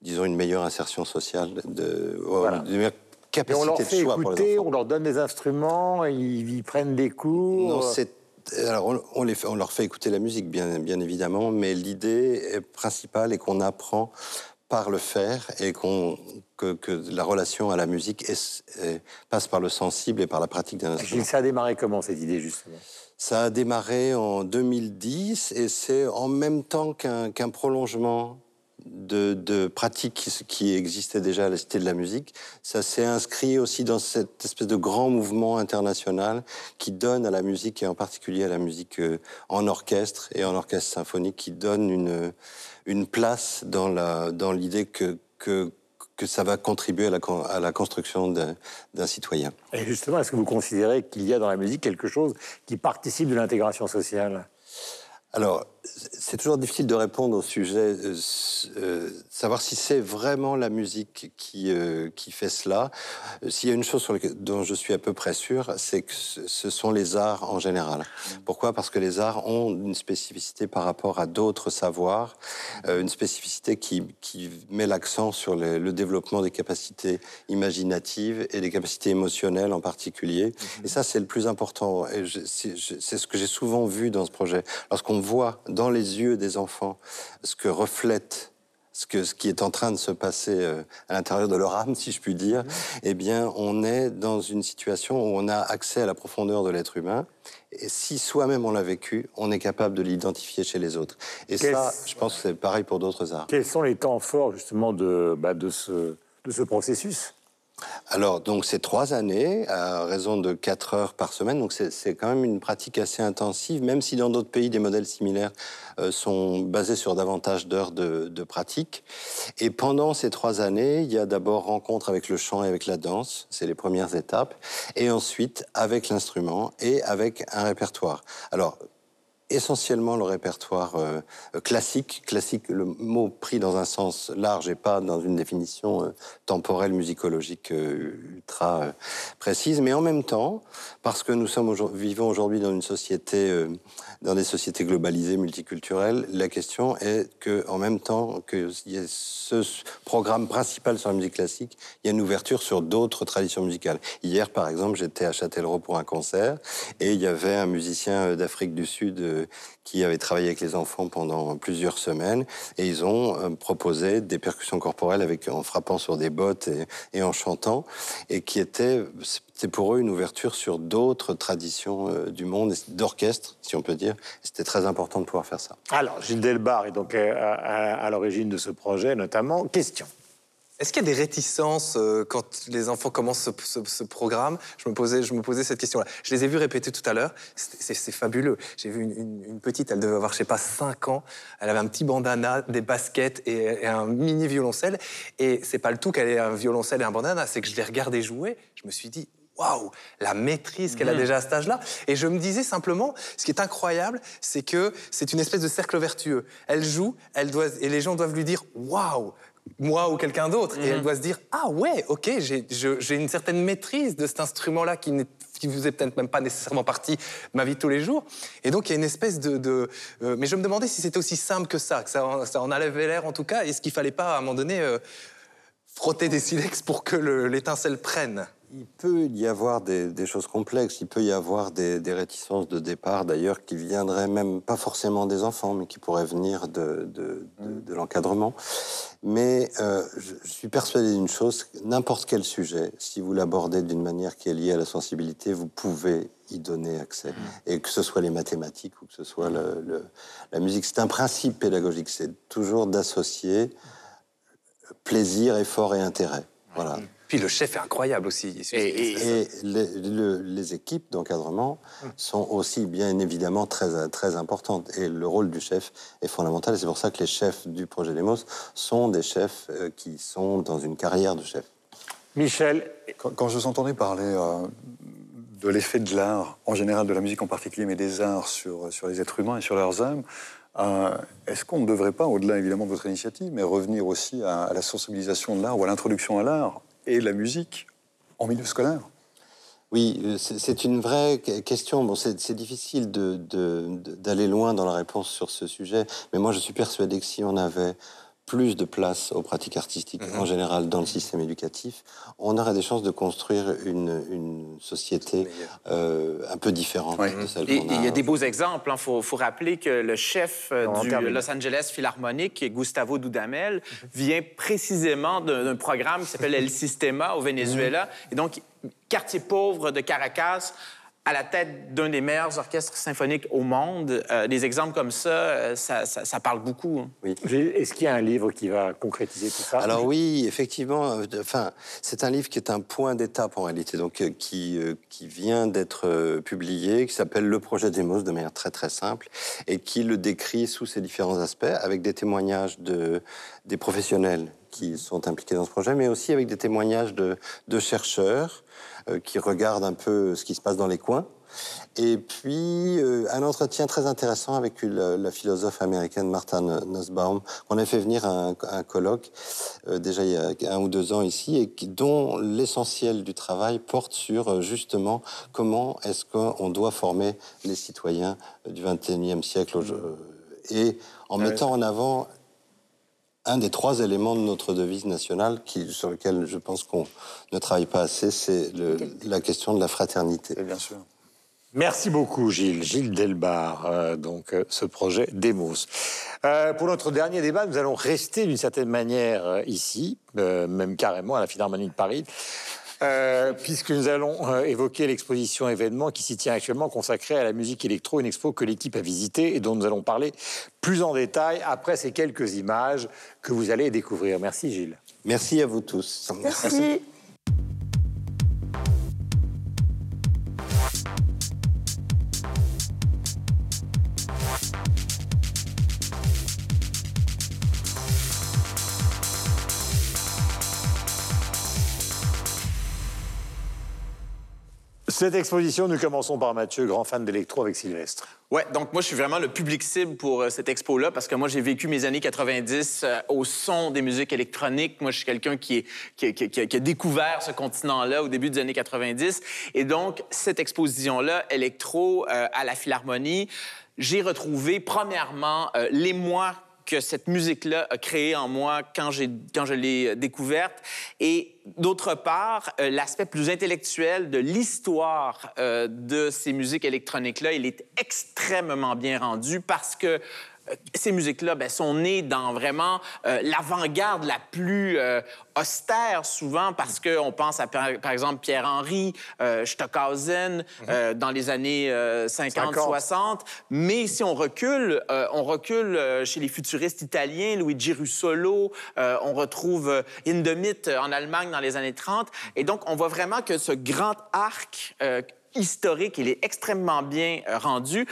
disons, une meilleure insertion sociale, de, voilà. de meilleure capacité de choix pour les enfants. On leur fait écouter, on leur donne des instruments, ils, ils prennent des cours... Non, c'est... Alors, on, on, les fait, on leur fait écouter la musique, bien, bien évidemment, mais l'idée principale est qu'on apprend... par le faire, et qu'on, que, que la relation à la musique est, est, passe par le sensible et par la pratique d'un instrument. Ça a démarré comment, cette idée, justement ? Ça a démarré en deux mille dix, et c'est en même temps qu'un qu'un prolongement de, de pratiques qui, qui existaient déjà à la Cité de la Musique. Ça s'est inscrit aussi dans cette espèce de grand mouvement international qui donne à la musique, et en particulier à la musique en orchestre et en orchestre symphonique, qui donne une... une place dans la dans l'idée que, que que ça va contribuer à la à la construction d'un citoyen. Et justement, est-ce que vous considérez qu'il y a dans la musique quelque chose qui participe de l'intégration sociale? Alors, C'est toujours difficile de répondre au sujet, euh, euh, savoir si c'est vraiment la musique qui, euh, qui fait cela. S'il y a une chose sur laquelle, dont je suis à peu près sûr, c'est que ce sont les arts en général. Pourquoi? Parce que les arts ont une spécificité par rapport à d'autres savoirs, euh, une spécificité qui, qui met l'accent sur le, le développement des capacités imaginatives et des capacités émotionnelles en particulier. Mm-hmm. Et ça, c'est le plus important. Et je, c'est, je, c'est ce que j'ai souvent vu dans ce projet. Lorsqu'on voit dans les yeux des enfants ce que reflète ce, que, ce qui est en train de se passer euh, à l'intérieur de leur âme, si je puis dire, mmh. eh bien, on est dans une situation où on a accès à la profondeur de l'être humain. Et si soi-même on l'a vécu, on est capable de l'identifier chez les autres. Et Qu'est- ça, je pense que c'est pareil pour d'autres arts. Quels sont les temps forts, justement, de, bah, de, ce, de ce processus ? Alors, donc, c'est trois années, à raison de quatre heures par semaine. Donc, c'est, c'est quand même une pratique assez intensive, même si dans d'autres pays, des modèles similaires euh, sont basés sur davantage d'heures de, de pratique. Et pendant ces trois années, il y a d'abord rencontre avec le chant et avec la danse. C'est les premières étapes. Et ensuite, avec l'instrument et avec un répertoire. Alors, essentiellement le répertoire euh, classique, classique, le mot pris dans un sens large et pas dans une définition euh, temporelle, musicologique euh, ultra euh, précise, mais en même temps, parce que nous sommes aujourd'hui, vivons aujourd'hui dans une société, euh, dans des sociétés globalisées, multiculturelles, la question est qu'en même temps qu'il y ait ce programme principal sur la musique classique, il y a une ouverture sur d'autres traditions musicales. Hier, par exemple, j'étais à Châtellerault pour un concert et il y avait un musicien d'Afrique du Sud euh, qui avaient travaillé avec les enfants pendant plusieurs semaines, et ils ont euh, proposé des percussions corporelles avec, en frappant sur des bottes et, et en chantant, et qui était, c'était pour eux une ouverture sur d'autres traditions euh, du monde, d'orchestre, si on peut dire. C'était très important de pouvoir faire ça. Alors, Gilles Delbar est donc à, à, à l'origine de ce projet, notamment. Question. Est-ce qu'il y a des réticences euh, quand les enfants commencent ce, ce, ce programme? Je me posais, je me posais cette question-là. Je les ai vus répéter tout à l'heure. C'est, c'est, c'est fabuleux. J'ai vu une, une, une petite, elle devait avoir, je sais pas, cinq ans. Elle avait un petit bandana, des baskets et, et un mini violoncelle. Et c'est pas le tout qu'elle ait un violoncelle et un bandana, c'est que je les regardais jouer. Je me suis dit, waouh, la maîtrise qu'elle a déjà à cet âge-là. Et je me disais simplement, ce qui est incroyable, c'est que c'est une espèce de cercle vertueux. Elle joue, elle doit, et les gens doivent lui dire, waouh, moi ou quelqu'un d'autre, mmh. et elle doit se dire « Ah ouais, ok, j'ai, je, j'ai une certaine maîtrise de cet instrument-là qui n'est qui ne faisait peut-être même pas nécessairement partie de ma vie de tous les jours. » Et donc, il y a une espèce de... de euh, mais je me demandais si c'était aussi simple que ça, que ça en, ça en avait l'air en tout cas, est-ce qu'il ne fallait pas, à un moment donné, euh, frotter des silex pour que le, l'étincelle prenne ? Il peut y avoir des, des choses complexes, il peut y avoir des, des réticences de départ, d'ailleurs, qui viendraient même pas forcément des enfants, mais qui pourraient venir de, de, de, de l'encadrement. Mais euh, je, je suis persuadé d'une chose, n'importe quel sujet, si vous l'abordez d'une manière qui est liée à la sensibilité, vous pouvez y donner accès. Et que ce soit les mathématiques ou que ce soit le, le, la musique, c'est un principe pédagogique, c'est toujours d'associer plaisir, effort et intérêt. Voilà. Puis le chef est incroyable aussi. Et, et, et les, le, les équipes d'encadrement sont aussi bien évidemment très, très importantes. Et le rôle du chef est fondamental. Et c'est pour ça que les chefs du projet Demos sont des chefs qui sont dans une carrière de chef. Michel, quand, quand je vous entendais parler euh, de l'effet de l'art, en général de la musique en particulier, mais des arts sur, sur les êtres humains et sur leurs âmes, Euh, est-ce qu'on ne devrait pas, au-delà évidemment de votre initiative, mais revenir aussi à, à la sensibilisation de l'art ou à l'introduction à l'art et la musique en milieu scolaire? Oui, c'est, c'est une vraie question. Bon, c'est, c'est difficile de, de, de, d'aller loin dans la réponse sur ce sujet, mais moi je suis persuadé que si on avait plus de place aux pratiques artistiques mmh. en général dans le système éducatif, on aurait des chances de construire une, une société euh, un peu différente oui. de celle et, qu'on a. Il y a des beaux exemples. Il hein. faut, faut rappeler que le chef non, du Los Angeles Philharmonique, Gustavo Dudamel, mmh. vient précisément d'un, d'un programme qui s'appelle El Sistema au Venezuela. Mmh. Et donc, quartier pauvre de Caracas, à la tête d'un des meilleurs orchestres symphoniques au monde. Euh, des exemples comme ça, euh, ça, ça, ça parle beaucoup. Hein. Oui. Est-ce qu'il y a un livre qui va concrétiser tout ça? Alors oui, effectivement. Enfin, c'est un livre qui est un point d'étape, en réalité, donc euh, qui, euh, qui vient d'être euh, publié, qui s'appelle « Le projet Demos » de manière très, très simple, et qui le décrit sous ses différents aspects, avec des témoignages de, des professionnels qui sont impliqués dans ce projet, mais aussi avec des témoignages de, de chercheurs, qui regardent un peu ce qui se passe dans les coins Et puis, euh, un entretien très intéressant avec la, la philosophe américaine Martha Nussbaum, qu'on a fait venir à un, à un colloque, euh, déjà il y a un ou deux ans ici, et qui, dont l'essentiel du travail porte sur, euh, justement, comment est-ce qu'on doit former les citoyens du vingt et unième siècle, euh, et en ouais. mettant en avant un des trois éléments de notre devise nationale, qui, sur lequel je pense qu'on ne travaille pas assez, c'est le, la question de la fraternité. Et bien sûr. Merci beaucoup, Gilles. Gilles Delbar, euh, donc euh, ce projet Demos. Euh, pour notre dernier débat, nous allons rester d'une certaine manière euh, ici, euh, même carrément à la Philharmonie de Paris, euh, puisque nous allons euh, évoquer l'exposition événement qui s'y tient actuellement, consacrée à la musique électro, une expo que l'équipe a visitée et dont nous allons parler plus en détail après ces quelques images que vous allez découvrir. Merci, Gilles. Merci à vous tous. Merci. Merci. Cette exposition, nous commençons par Mathieu, grand fan d'électro avec Sylvestre. Ouais, donc moi, je suis vraiment le public cible pour euh, cette expo-là parce que moi, j'ai vécu mes années quatre-vingt-dix euh, au son des musiques électroniques. Moi, je suis quelqu'un qui, qui, qui, qui a découvert ce continent-là au début des années quatre-vingt-dix. Et donc, cette exposition-là, électro, euh, à la Philharmonie, j'ai retrouvé, premièrement, euh, l'émoi que cette musique-là a créé en moi quand, j'ai, quand je l'ai découverte. Et d'autre part, euh, l'aspect plus intellectuel de l'histoire euh, de ces musiques électroniques-là, il est extrêmement bien rendu parce que ces musiques-là ben, sont nées dans vraiment euh, l'avant-garde la plus euh, austère, souvent, parce qu'on pense à, par, par exemple, Pierre-Henri, euh, Stockhausen, mm-hmm. euh, dans les années euh, cinquante soixante. Mais si on recule, euh, on recule euh, chez les futuristes italiens, Luigi Russolo, euh, on retrouve euh, Hindemith en Allemagne dans les années trente. Et donc, on voit vraiment que ce grand arc euh, historique, il est extrêmement bien euh, rendu.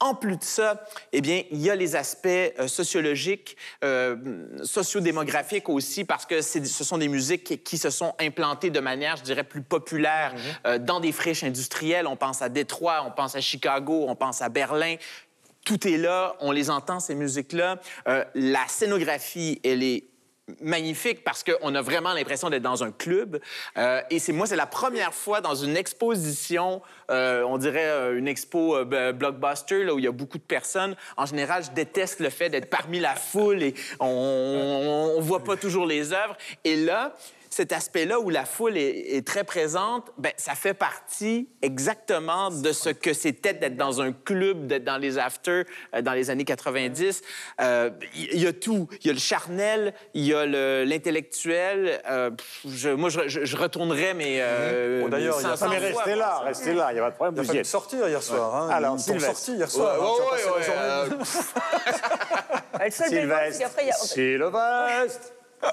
En plus de ça, eh bien, il y a les aspects euh, sociologiques, euh, sociodémographiques aussi, parce que c'est, ce sont des musiques qui se sont implantées de manière, je dirais, plus populaire mm-hmm. euh, dans des friches industrielles. On pense à Détroit, on pense à Chicago, on pense à Berlin. Tout est là, on les entend, ces musiques-là. Euh, la scénographie, elle est magnifique parce qu'on a vraiment l'impression d'être dans un club. Euh, et c'est, moi, c'est la première fois dans une exposition, euh, on dirait une expo euh, blockbuster, là, où il y a beaucoup de personnes. En général, je déteste le fait d'être parmi la foule et on ne voit pas toujours les œuvres. Et là, cet aspect-là où la foule est, est très présente, ben, ça fait partie exactement de ce que c'était d'être dans un club, d'être dans les afters euh, dans les années quatre-vingt-dix. Il euh, y, y a tout. Il y a le charnel, il y a le, l'intellectuel. Euh, je, moi, je, je, je retournerais, mais... Euh, bon, d'ailleurs, il y a pas... Mais restez là, restez là, il n'y a pas de problème. Il n'y a pas sortir hier soir. Hein. Alors, ils sont sortis hier soir. Ouais, hein, ouais, tu ouais, as passé ouais, la journée. Sylvestre.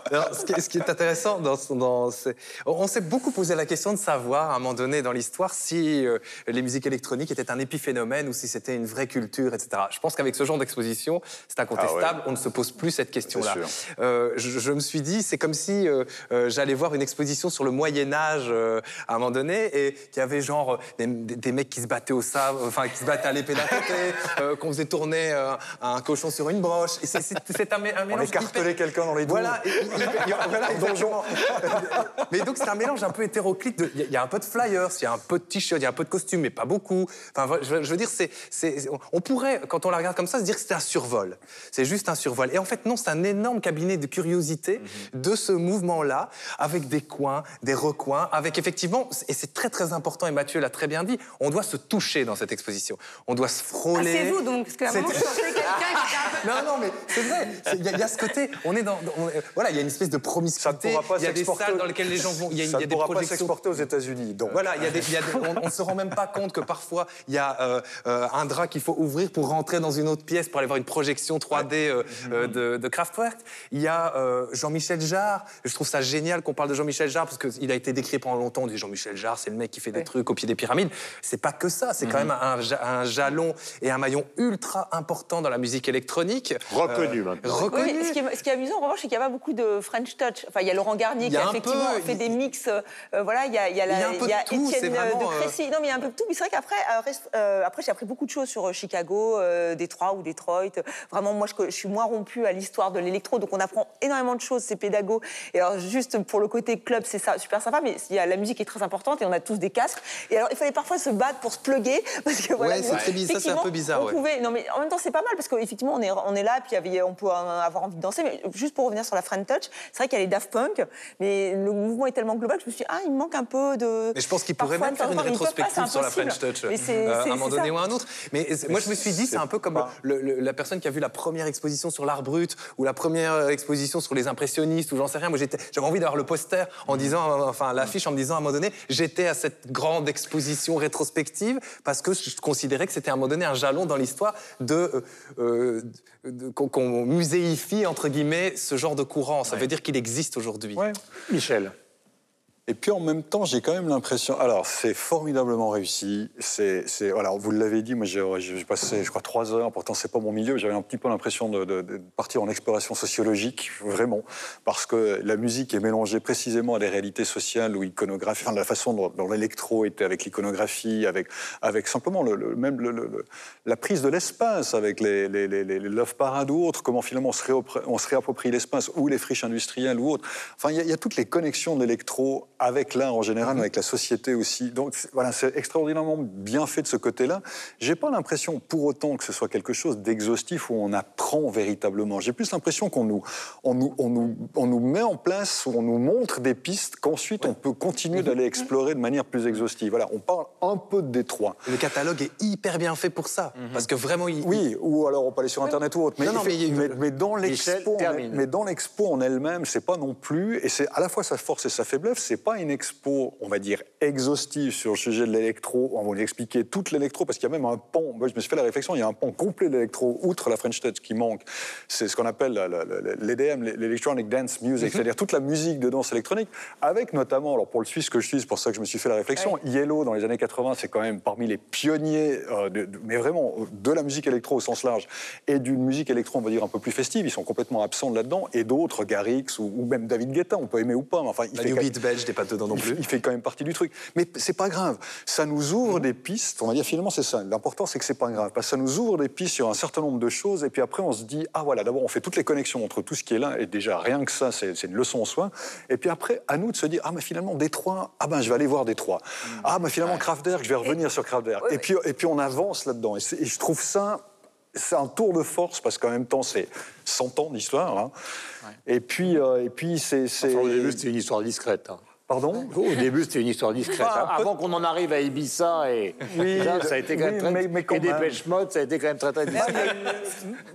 Non, ce, qui, ce qui est intéressant, dans, dans, c'est, on s'est beaucoup posé la question de savoir, à un moment donné dans l'histoire, si euh, les musiques électroniques étaient un épiphénomène ou si c'était une vraie culture, et cetera. Je pense qu'avec ce genre d'exposition, c'est incontestable, ah ouais. on ne se pose plus cette question-là. Euh, je, je me suis dit, c'est comme si euh, euh, j'allais voir une exposition sur le Moyen-Âge euh, à un moment donné, et qu'il y avait genre des, des, des mecs qui se battaient au sabre, enfin qui se battaient à l'épée d'un côté, euh, qu'on faisait tourner euh, un cochon sur une broche. Et c'est, c'est, c'est un, un mélange. On écartelait quelqu'un dans les douves. Voilà, voilà, mais donc c'est un mélange un peu hétéroclite. Il y, y a un peu de flyers, il y a un peu de t-shirts, il y a un peu de costumes, mais pas beaucoup. Enfin, je, je veux dire, c'est, c'est, on pourrait, quand on la regarde comme ça, se dire que c'est un survol. C'est juste un survol. Et en fait, non, c'est un énorme cabinet de curiosité mm-hmm. de ce mouvement-là, avec des coins, des recoins, avec effectivement, et c'est très très important, et Mathieu l'a très bien dit, on doit se toucher dans cette exposition. On doit se frôler. Ah, c'est vous donc, parce que à un moment, je cherchais quelqu'un qui était un peu... Non, non, mais c'est vrai. Il y, y a ce côté, on est dans... On, voilà, il y a une espèce de promiscuité. Il y a des salles dans lesquelles les gens vont. Il y a, ça y a ne des pourra projections. Pas s'exporter aux États-Unis. Donc voilà, il y a des, il y a des, on ne se rend même pas compte que parfois il y a euh, euh, un drap qu'il faut ouvrir pour rentrer dans une autre pièce pour aller voir une projection trois D euh, euh, de, de Kraftwerk. Il y a euh, Jean-Michel Jarre. Je trouve ça génial qu'on parle de Jean-Michel Jarre parce qu'il a été décrit pendant longtemps. On dit Jean-Michel Jarre, c'est le mec qui fait des ouais. trucs au pied des pyramides. C'est pas que ça. C'est mm-hmm. quand même un, un jalon et un maillon ultra important dans la musique électronique. Reconnu euh, maintenant. Reconnu. Oui, ce, qui est, ce qui est amusant en revanche, c'est qu'il y a pas beaucoup beaucoup de French Touch. Enfin, il y a Laurent Garnier qui a effectivement peu, fait il... des mix. Euh, voilà, il y a il y a, la, il y a, un peu il y a tout, Étienne de Crécy. Euh... Non, mais il y a un peu de tout. Mais c'est vrai qu'après, après, euh, après j'ai appris beaucoup de choses sur Chicago, euh, Détroit ou Detroit. Vraiment, moi, je, je suis moins rompue à l'histoire de l'électro, donc on apprend énormément de choses. C'est pédago. Et alors, juste pour le côté club, c'est ça, super sympa. Mais il y a la musique qui est très importante et on a tous des casques. Et alors, il fallait parfois se battre pour se pluguer parce que voilà. Ouais, donc, très bizarre, ça, c'est un peu bizarre. On pouvait... ouais. Non, mais en même temps, c'est pas mal parce qu'effectivement, on est on est là, puis on peut avoir envie de danser. Mais juste pour revenir sur la French Touch, c'est vrai qu'il y a les Daft Punk, mais le mouvement est tellement global que je me suis dit, ah, il me manque un peu de... Mais je pense qu'il pourrait même faire une rétrospective sur la French Touch, euh, à un moment donné ça. Ou à un autre. Mais, mais moi, je me suis dit, c'est un peu comme le, le, la personne qui a vu la première exposition sur l'art brut ou la première exposition sur les impressionnistes ou j'en sais rien. Moi, j'avais envie d'avoir le poster en disant, enfin, l'affiche en me disant, à un moment donné, j'étais à cette grande exposition rétrospective parce que je considérais que c'était à un moment donné un jalon dans l'histoire de... Euh, de qu'on muséifie, entre guillemets, ce genre de courant. Ça ouais. veut dire qu'il existe aujourd'hui. Ouais. Michel. Et puis, en même temps, j'ai quand même l'impression... Alors, c'est formidablement réussi. C'est, c'est... Alors, vous l'avez dit, moi, j'ai, j'ai passé, je crois, trois heures. Pourtant, c'est pas mon milieu. J'avais un petit peu l'impression de, de, de partir en exploration sociologique, vraiment. Parce que la musique est mélangée précisément à des réalités sociales ou iconographiques. Enfin, la façon dont, dont l'électro était avec l'iconographie, avec, avec simplement le, le, même le, le, la prise de l'espace, avec les, les, les, les love parades ou autres, comment, finalement, on se, réapproprie, on se réapproprie l'espace, ou les friches industrielles ou autres. Enfin, il y, y a toutes les connexions de l'électro avec l'art en général, avec la société aussi. Donc voilà, c'est extraordinairement bien fait de ce côté-là. J'ai pas l'impression, pour autant, que ce soit quelque chose d'exhaustif où on apprend véritablement. J'ai plus l'impression qu'on nous, on nous, on nous, on nous met en place, on nous montre des pistes qu'ensuite ouais. on peut continuer d'aller explorer de manière plus exhaustive. Voilà, on parle un peu de Détroit. Le catalogue est hyper bien fait pour ça, mm-hmm. parce que vraiment... Il, oui, il... ou alors on peut aller sur Internet ouais. ou autre. Mais, non, non, fait, mais, mais, mais dans l'expo, en, mais dans l'expo en elle-même, c'est pas non plus... Et c'est à la fois sa force et sa faiblesse, c'est pas une expo, on va dire, exhaustive sur le sujet de l'électro. On va vous expliquer toute l'électro, parce qu'il y a même un pan, moi je me suis fait la réflexion, il y a un pan complet de l'électro, outre la French Touch qui manque. C'est ce qu'on appelle l'E D M, l'Electronic Dance Music, mm-hmm. c'est-à-dire toute la musique de danse électronique, avec notamment, alors pour le Suisse que je suis, c'est pour ça que je me suis fait la réflexion, ouais. Yellow, dans les années quatre-vingts, c'est quand même parmi les pionniers, euh, de, de, mais vraiment, de la musique électro au sens large, et d'une musique électro, on va dire, un peu plus festive, ils sont complètement absents de là-dedans, et d'autres, Garrix, ou, ou même David Guetta, on peut aimer ou pas, mais enfin... Il la fait New pas dedans non plus. Il fait quand même partie du truc. Mais c'est pas grave. Ça nous ouvre mmh. des pistes. On va dire finalement, c'est ça. L'important, c'est que c'est pas grave. Parce que ça nous ouvre des pistes sur un certain nombre de choses. Et puis après, on se dit, ah voilà, d'abord, on fait toutes les connexions entre tout ce qui est là. Et déjà, rien que ça, c'est, c'est une leçon en soi. Et puis après, à nous de se dire, ah mais finalement, Détroit, ah ben je vais aller voir Détroit. Mmh. Ah mais finalement, ouais. Kraftwerk, je vais revenir et... sur Kraftwerk. Ouais, et, puis, et puis on avance là-dedans. Et, et je trouve ça... C'est un tour de force, parce qu'en même temps, c'est cent ans d'histoire. Hein. Ouais. Et puis, euh, et puis c'est... c'est... Enfin, au début, c'était une histoire discrète. Hein. Pardon ? Au début, c'était une histoire discrète. Ah, hein. Avant peu... qu'on en arrive à Ibiza et... Oui, là, ça a été quand oui, même très... mais, mais quand et Dépêche Mode, ça a été quand même très, très discret.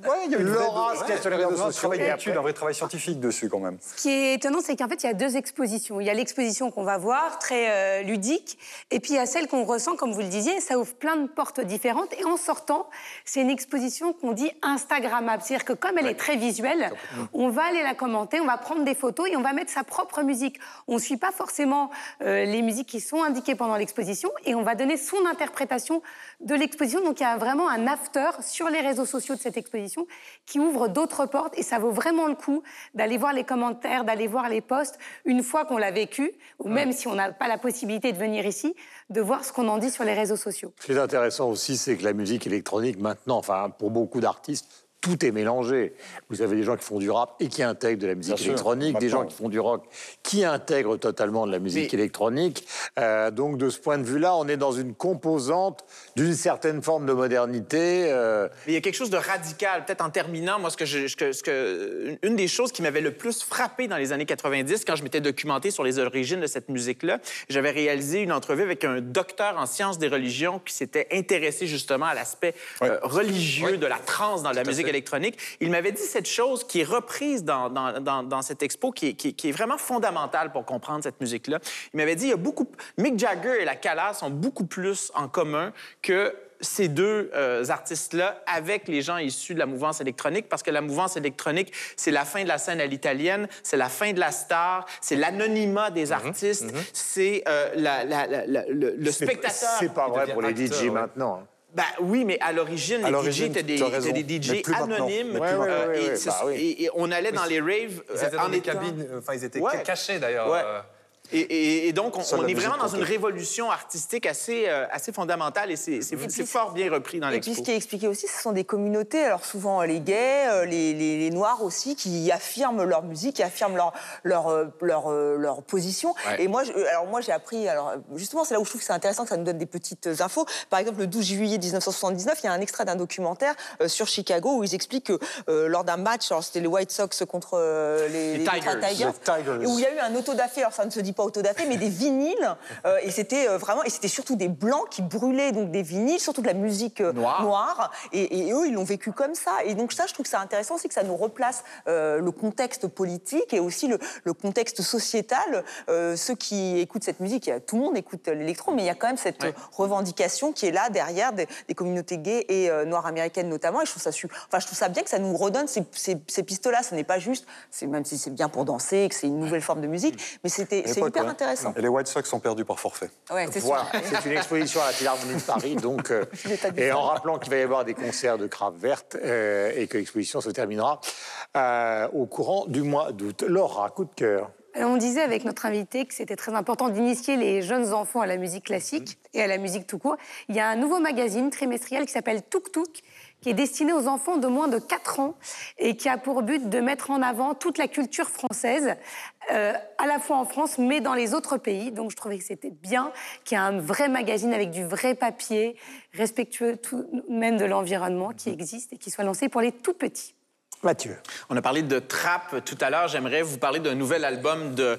Oui, il y a eu Laura, ce qu'il y a sur les réseaux sociaux. Il y a eu un vrai travail scientifique dessus, quand même. Ce qui est étonnant, c'est qu'en fait, il y a deux expositions. Il y a l'exposition qu'on va voir, très euh, ludique, et puis il y a celle qu'on ressent, comme vous le disiez, ça ouvre plein de portes différentes. Et en sortant, c'est une exposition qu'on dit instagrammable. C'est-à-dire que comme elle ouais. est très visuelle, on va aller la commenter, on va prendre des photos et on va mettre sa propre musique. On ne suit pas forcément forcément euh, les musiques qui sont indiquées pendant l'exposition et on va donner son interprétation de l'exposition. Donc il y a vraiment un after sur les réseaux sociaux de cette exposition qui ouvre d'autres portes et ça vaut vraiment le coup d'aller voir les commentaires, d'aller voir les posts une fois qu'on l'a vécu ou même ouais. si on n'a pas la possibilité de venir ici, de voir ce qu'on en dit sur les réseaux sociaux. Ce qui est intéressant aussi, c'est que la musique électronique maintenant, enfin pour beaucoup d'artistes, tout est mélangé. Vous avez des gens qui font du rap et qui intègrent de la musique Bien électronique, sûr, des gens qui font du rock qui intègrent totalement de la musique Mais... électronique. Euh, donc, de ce point de vue-là, on est dans une composante d'une certaine forme de modernité. Euh... Il y a quelque chose de radical. Peut-être en terminant, moi, ce que je, ce que, une des choses qui m'avait le plus frappé dans les années quatre-vingt-dix, quand je m'étais documenté sur les origines de cette musique-là, j'avais réalisé une entrevue avec un docteur en sciences des religions qui s'était intéressé justement à l'aspect oui. euh, religieux oui. de la transe dans la musique électronique. électronique. Il m'avait dit cette chose qui est reprise dans, dans, dans, dans cette expo, qui est, qui, qui est vraiment fondamentale pour comprendre cette musique-là. Il m'avait dit, il y a beaucoup... Mick Jagger et la Calas ont beaucoup plus en commun que ces deux euh, artistes-là avec les gens issus de la mouvance électronique, parce que la mouvance électronique, c'est la fin de la scène à l'italienne, c'est la fin de la star, c'est l'anonymat des artistes, mm-hmm, mm-hmm. c'est euh, la, la, la, la, le, le spectateur... C'est pas vrai pour les D J maintenant, hein. Ben oui, mais à l'origine, les D Js étaient des, des D Js anonymes. Ouais, ouais, euh, ouais, et, ouais, bah, oui. et, et on allait oui, dans les raves. Ils étaient dans en les étant... cabines, enfin, ils étaient ouais. cachés d'ailleurs. Ouais. Et, et, et donc, on, on est vraiment dans une révolution artistique assez, euh, assez fondamentale et c'est fort bien repris dans l'expo. Et puis, ce qui est expliqué aussi, ce sont des communautés, alors souvent les gays, les, les, les noirs aussi, qui affirment leur musique, qui affirment leur, leur, leur, leur position. Ouais. Et moi, je, alors moi, j'ai appris, alors justement, c'est là où je trouve que c'est intéressant que ça nous donne des petites infos. Par exemple, le douze juillet dix-neuf cent soixante-dix-neuf, il y a un extrait d'un documentaire euh, sur Chicago où ils expliquent que euh, lors d'un match, alors c'était les White Sox contre euh, les, les, les Tigers, Tigers, Tigers. Et où il y a eu un autodafé, alors ça ne se dit pas autodafé, mais des vinyles. Euh, et c'était euh, vraiment, et c'était surtout des blancs qui brûlaient donc des vinyles, surtout de la musique euh, Noir. noire. Et, et eux, ils l'ont vécu comme ça. Et donc ça, je trouve que c'est intéressant, c'est que ça nous replace euh, le contexte politique et aussi le, le contexte sociétal. Euh, ceux qui écoutent cette musique, tout le monde écoute l'électro, mais il y a quand même cette ouais. revendication qui est là derrière des, des communautés gays et euh, noires américaines notamment. Et je trouve ça, enfin, je trouve ça bien que ça nous redonne ces, ces, ces pistes-là. Ce n'est pas juste, même si c'est bien pour danser, et que c'est une nouvelle forme de musique, mais c'était c'est hyper ouais. intéressant. Et les White Sox sont perdus par forfait. Ouais, c'est voilà. une exposition à la Philharmonie de Paris, donc, euh, et en rappelant qu'il va y avoir des concerts de Crave Verte euh, et que l'exposition se terminera euh, au courant du mois d'août. Laura, coup de cœur. Alors, on disait avec notre invité que c'était très important d'initier les jeunes enfants à la musique classique mmh. et à la musique tout court. Il y a un nouveau magazine trimestriel qui s'appelle Tuk Tuk, qui est destiné aux enfants de moins de quatre ans et qui a pour but de mettre en avant toute la culture française, euh, à la fois en France, mais dans les autres pays. Donc, je trouvais que c'était bien qu'il y ait un vrai magazine avec du vrai papier, respectueux tout même de l'environnement qui existe et qui soit lancé pour les tout-petits. Mathieu. On a parlé de trap tout à l'heure. J'aimerais vous parler d'un nouvel album de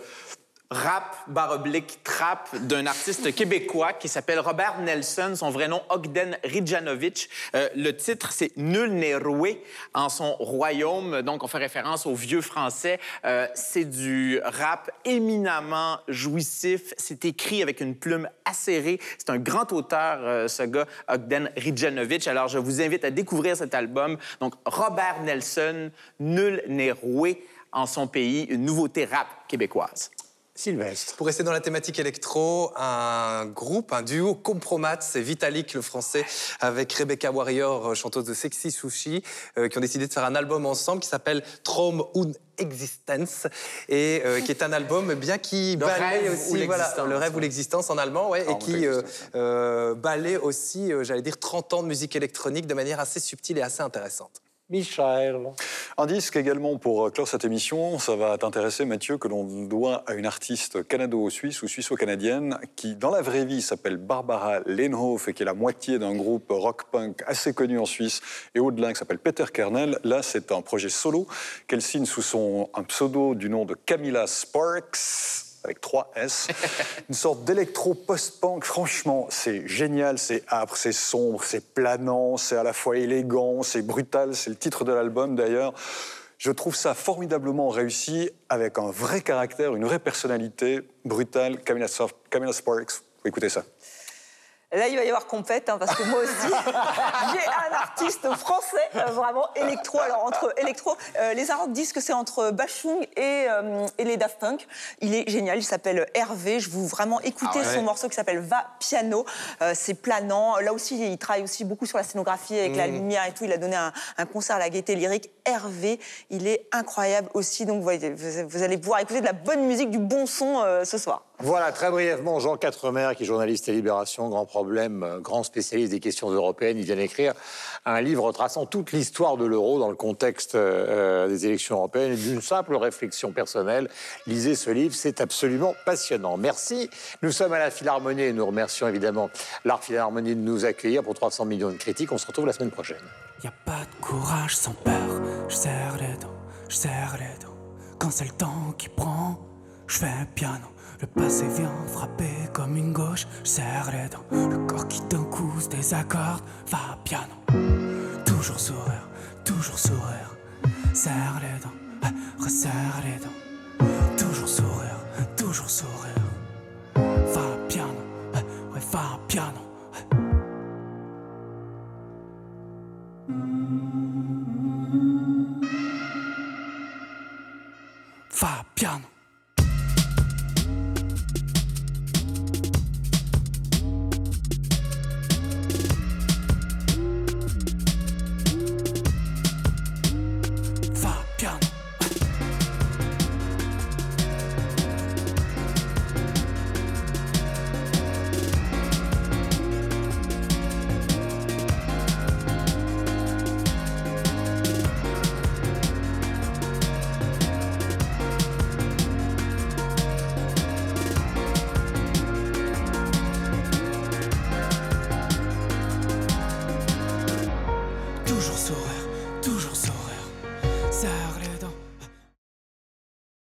rap, barre oblique, trap, d'un artiste québécois qui s'appelle Robert Nelson, son vrai nom Ogden Rijanovic. Euh, le titre, c'est « Nul n'est roué en son royaume », donc on fait référence aux vieux français. Euh, c'est du rap éminemment jouissif, c'est écrit avec une plume acérée. C'est un grand auteur, euh, ce gars, Ogden Rijanovic. Alors, je vous invite à découvrir cet album. Donc, Robert Nelson, « Nul n'est roué en son pays », une nouveauté rap québécoise. Sylvestre. Pour rester dans la thématique électro, un groupe, un duo Compromat, c'est Vitalik le français avec Rebecca Warrior, chanteuse de Sexy Sushi, euh, qui ont décidé de faire un album ensemble qui s'appelle Traum und Existence et euh, qui est un album bien qui balaye aussi voilà, le rêve ou l'existence en allemand ouais, oh, et qui euh, euh, balaye aussi, euh, j'allais dire, trente ans de musique électronique de manière assez subtile et assez intéressante. Michel. Un disque également pour clore cette émission, ça va t'intéresser Mathieu, que l'on doit à une artiste canado-suisse ou suisse-canadienne qui, dans la vraie vie, s'appelle Barbara Lenhoff et qui est la moitié d'un groupe rock-punk assez connu en Suisse et au-delà qui s'appelle Peter Kernel. Là, c'est un projet solo qu'elle signe sous son, un pseudo du nom de Camilla Sparks, avec trois S, une sorte d'électro post-punk. Franchement, c'est génial, c'est âpre, c'est sombre, c'est planant, c'est à la fois élégant, c'est brutal, c'est le titre de l'album d'ailleurs. Je trouve ça formidablement réussi, avec un vrai caractère, une vraie personnalité brutale. Camilla, Camilla Sparks, vous écoutez ça. Là, il va y avoir compète, hein, parce que moi aussi, j'ai un artiste français, euh, vraiment électro. Alors, entre électro, euh, les Inrocks disent que c'est entre Bachung et, euh, et les Daft Punk. Il est génial, il s'appelle Hervé. Je vous vraiment écouter ah ouais. son morceau qui s'appelle Va Piano. Euh, c'est planant. Là aussi, il travaille aussi beaucoup sur la scénographie avec mmh. la lumière et tout. Il a donné un, un concert à la Gaieté Lyrique. Hervé, il est incroyable aussi. Donc, vous, voyez, vous allez pouvoir écouter de la bonne musique, du bon son euh, ce soir. Voilà, très brièvement, Jean Quatremer, qui est journaliste à Libération, grand problème, grand spécialiste des questions européennes, il vient d'écrire un livre traçant toute l'histoire de l'euro dans le contexte euh, des élections européennes et d'une simple réflexion personnelle. Lisez ce livre, c'est absolument passionnant. Merci. Nous sommes à la Philharmonie et nous remercions évidemment l'Art Philharmonie de nous accueillir pour trois cents millions de critiques. On se retrouve la semaine prochaine. Y a pas de courage sans peur, je serre les dents, je serre les dents. Quand c'est le temps qui prend, je fais piano. Le passé vient frapper comme une gauche, je serre les dents. Le corps qui d'un coup se désaccorde, va piano. Toujours sourire, toujours sourire. Serre les dents, resserre les dents. Toujours sourire, toujours sourire. Va piano, ouais, va piano. Va piano. saureur, toujours saureur. Ça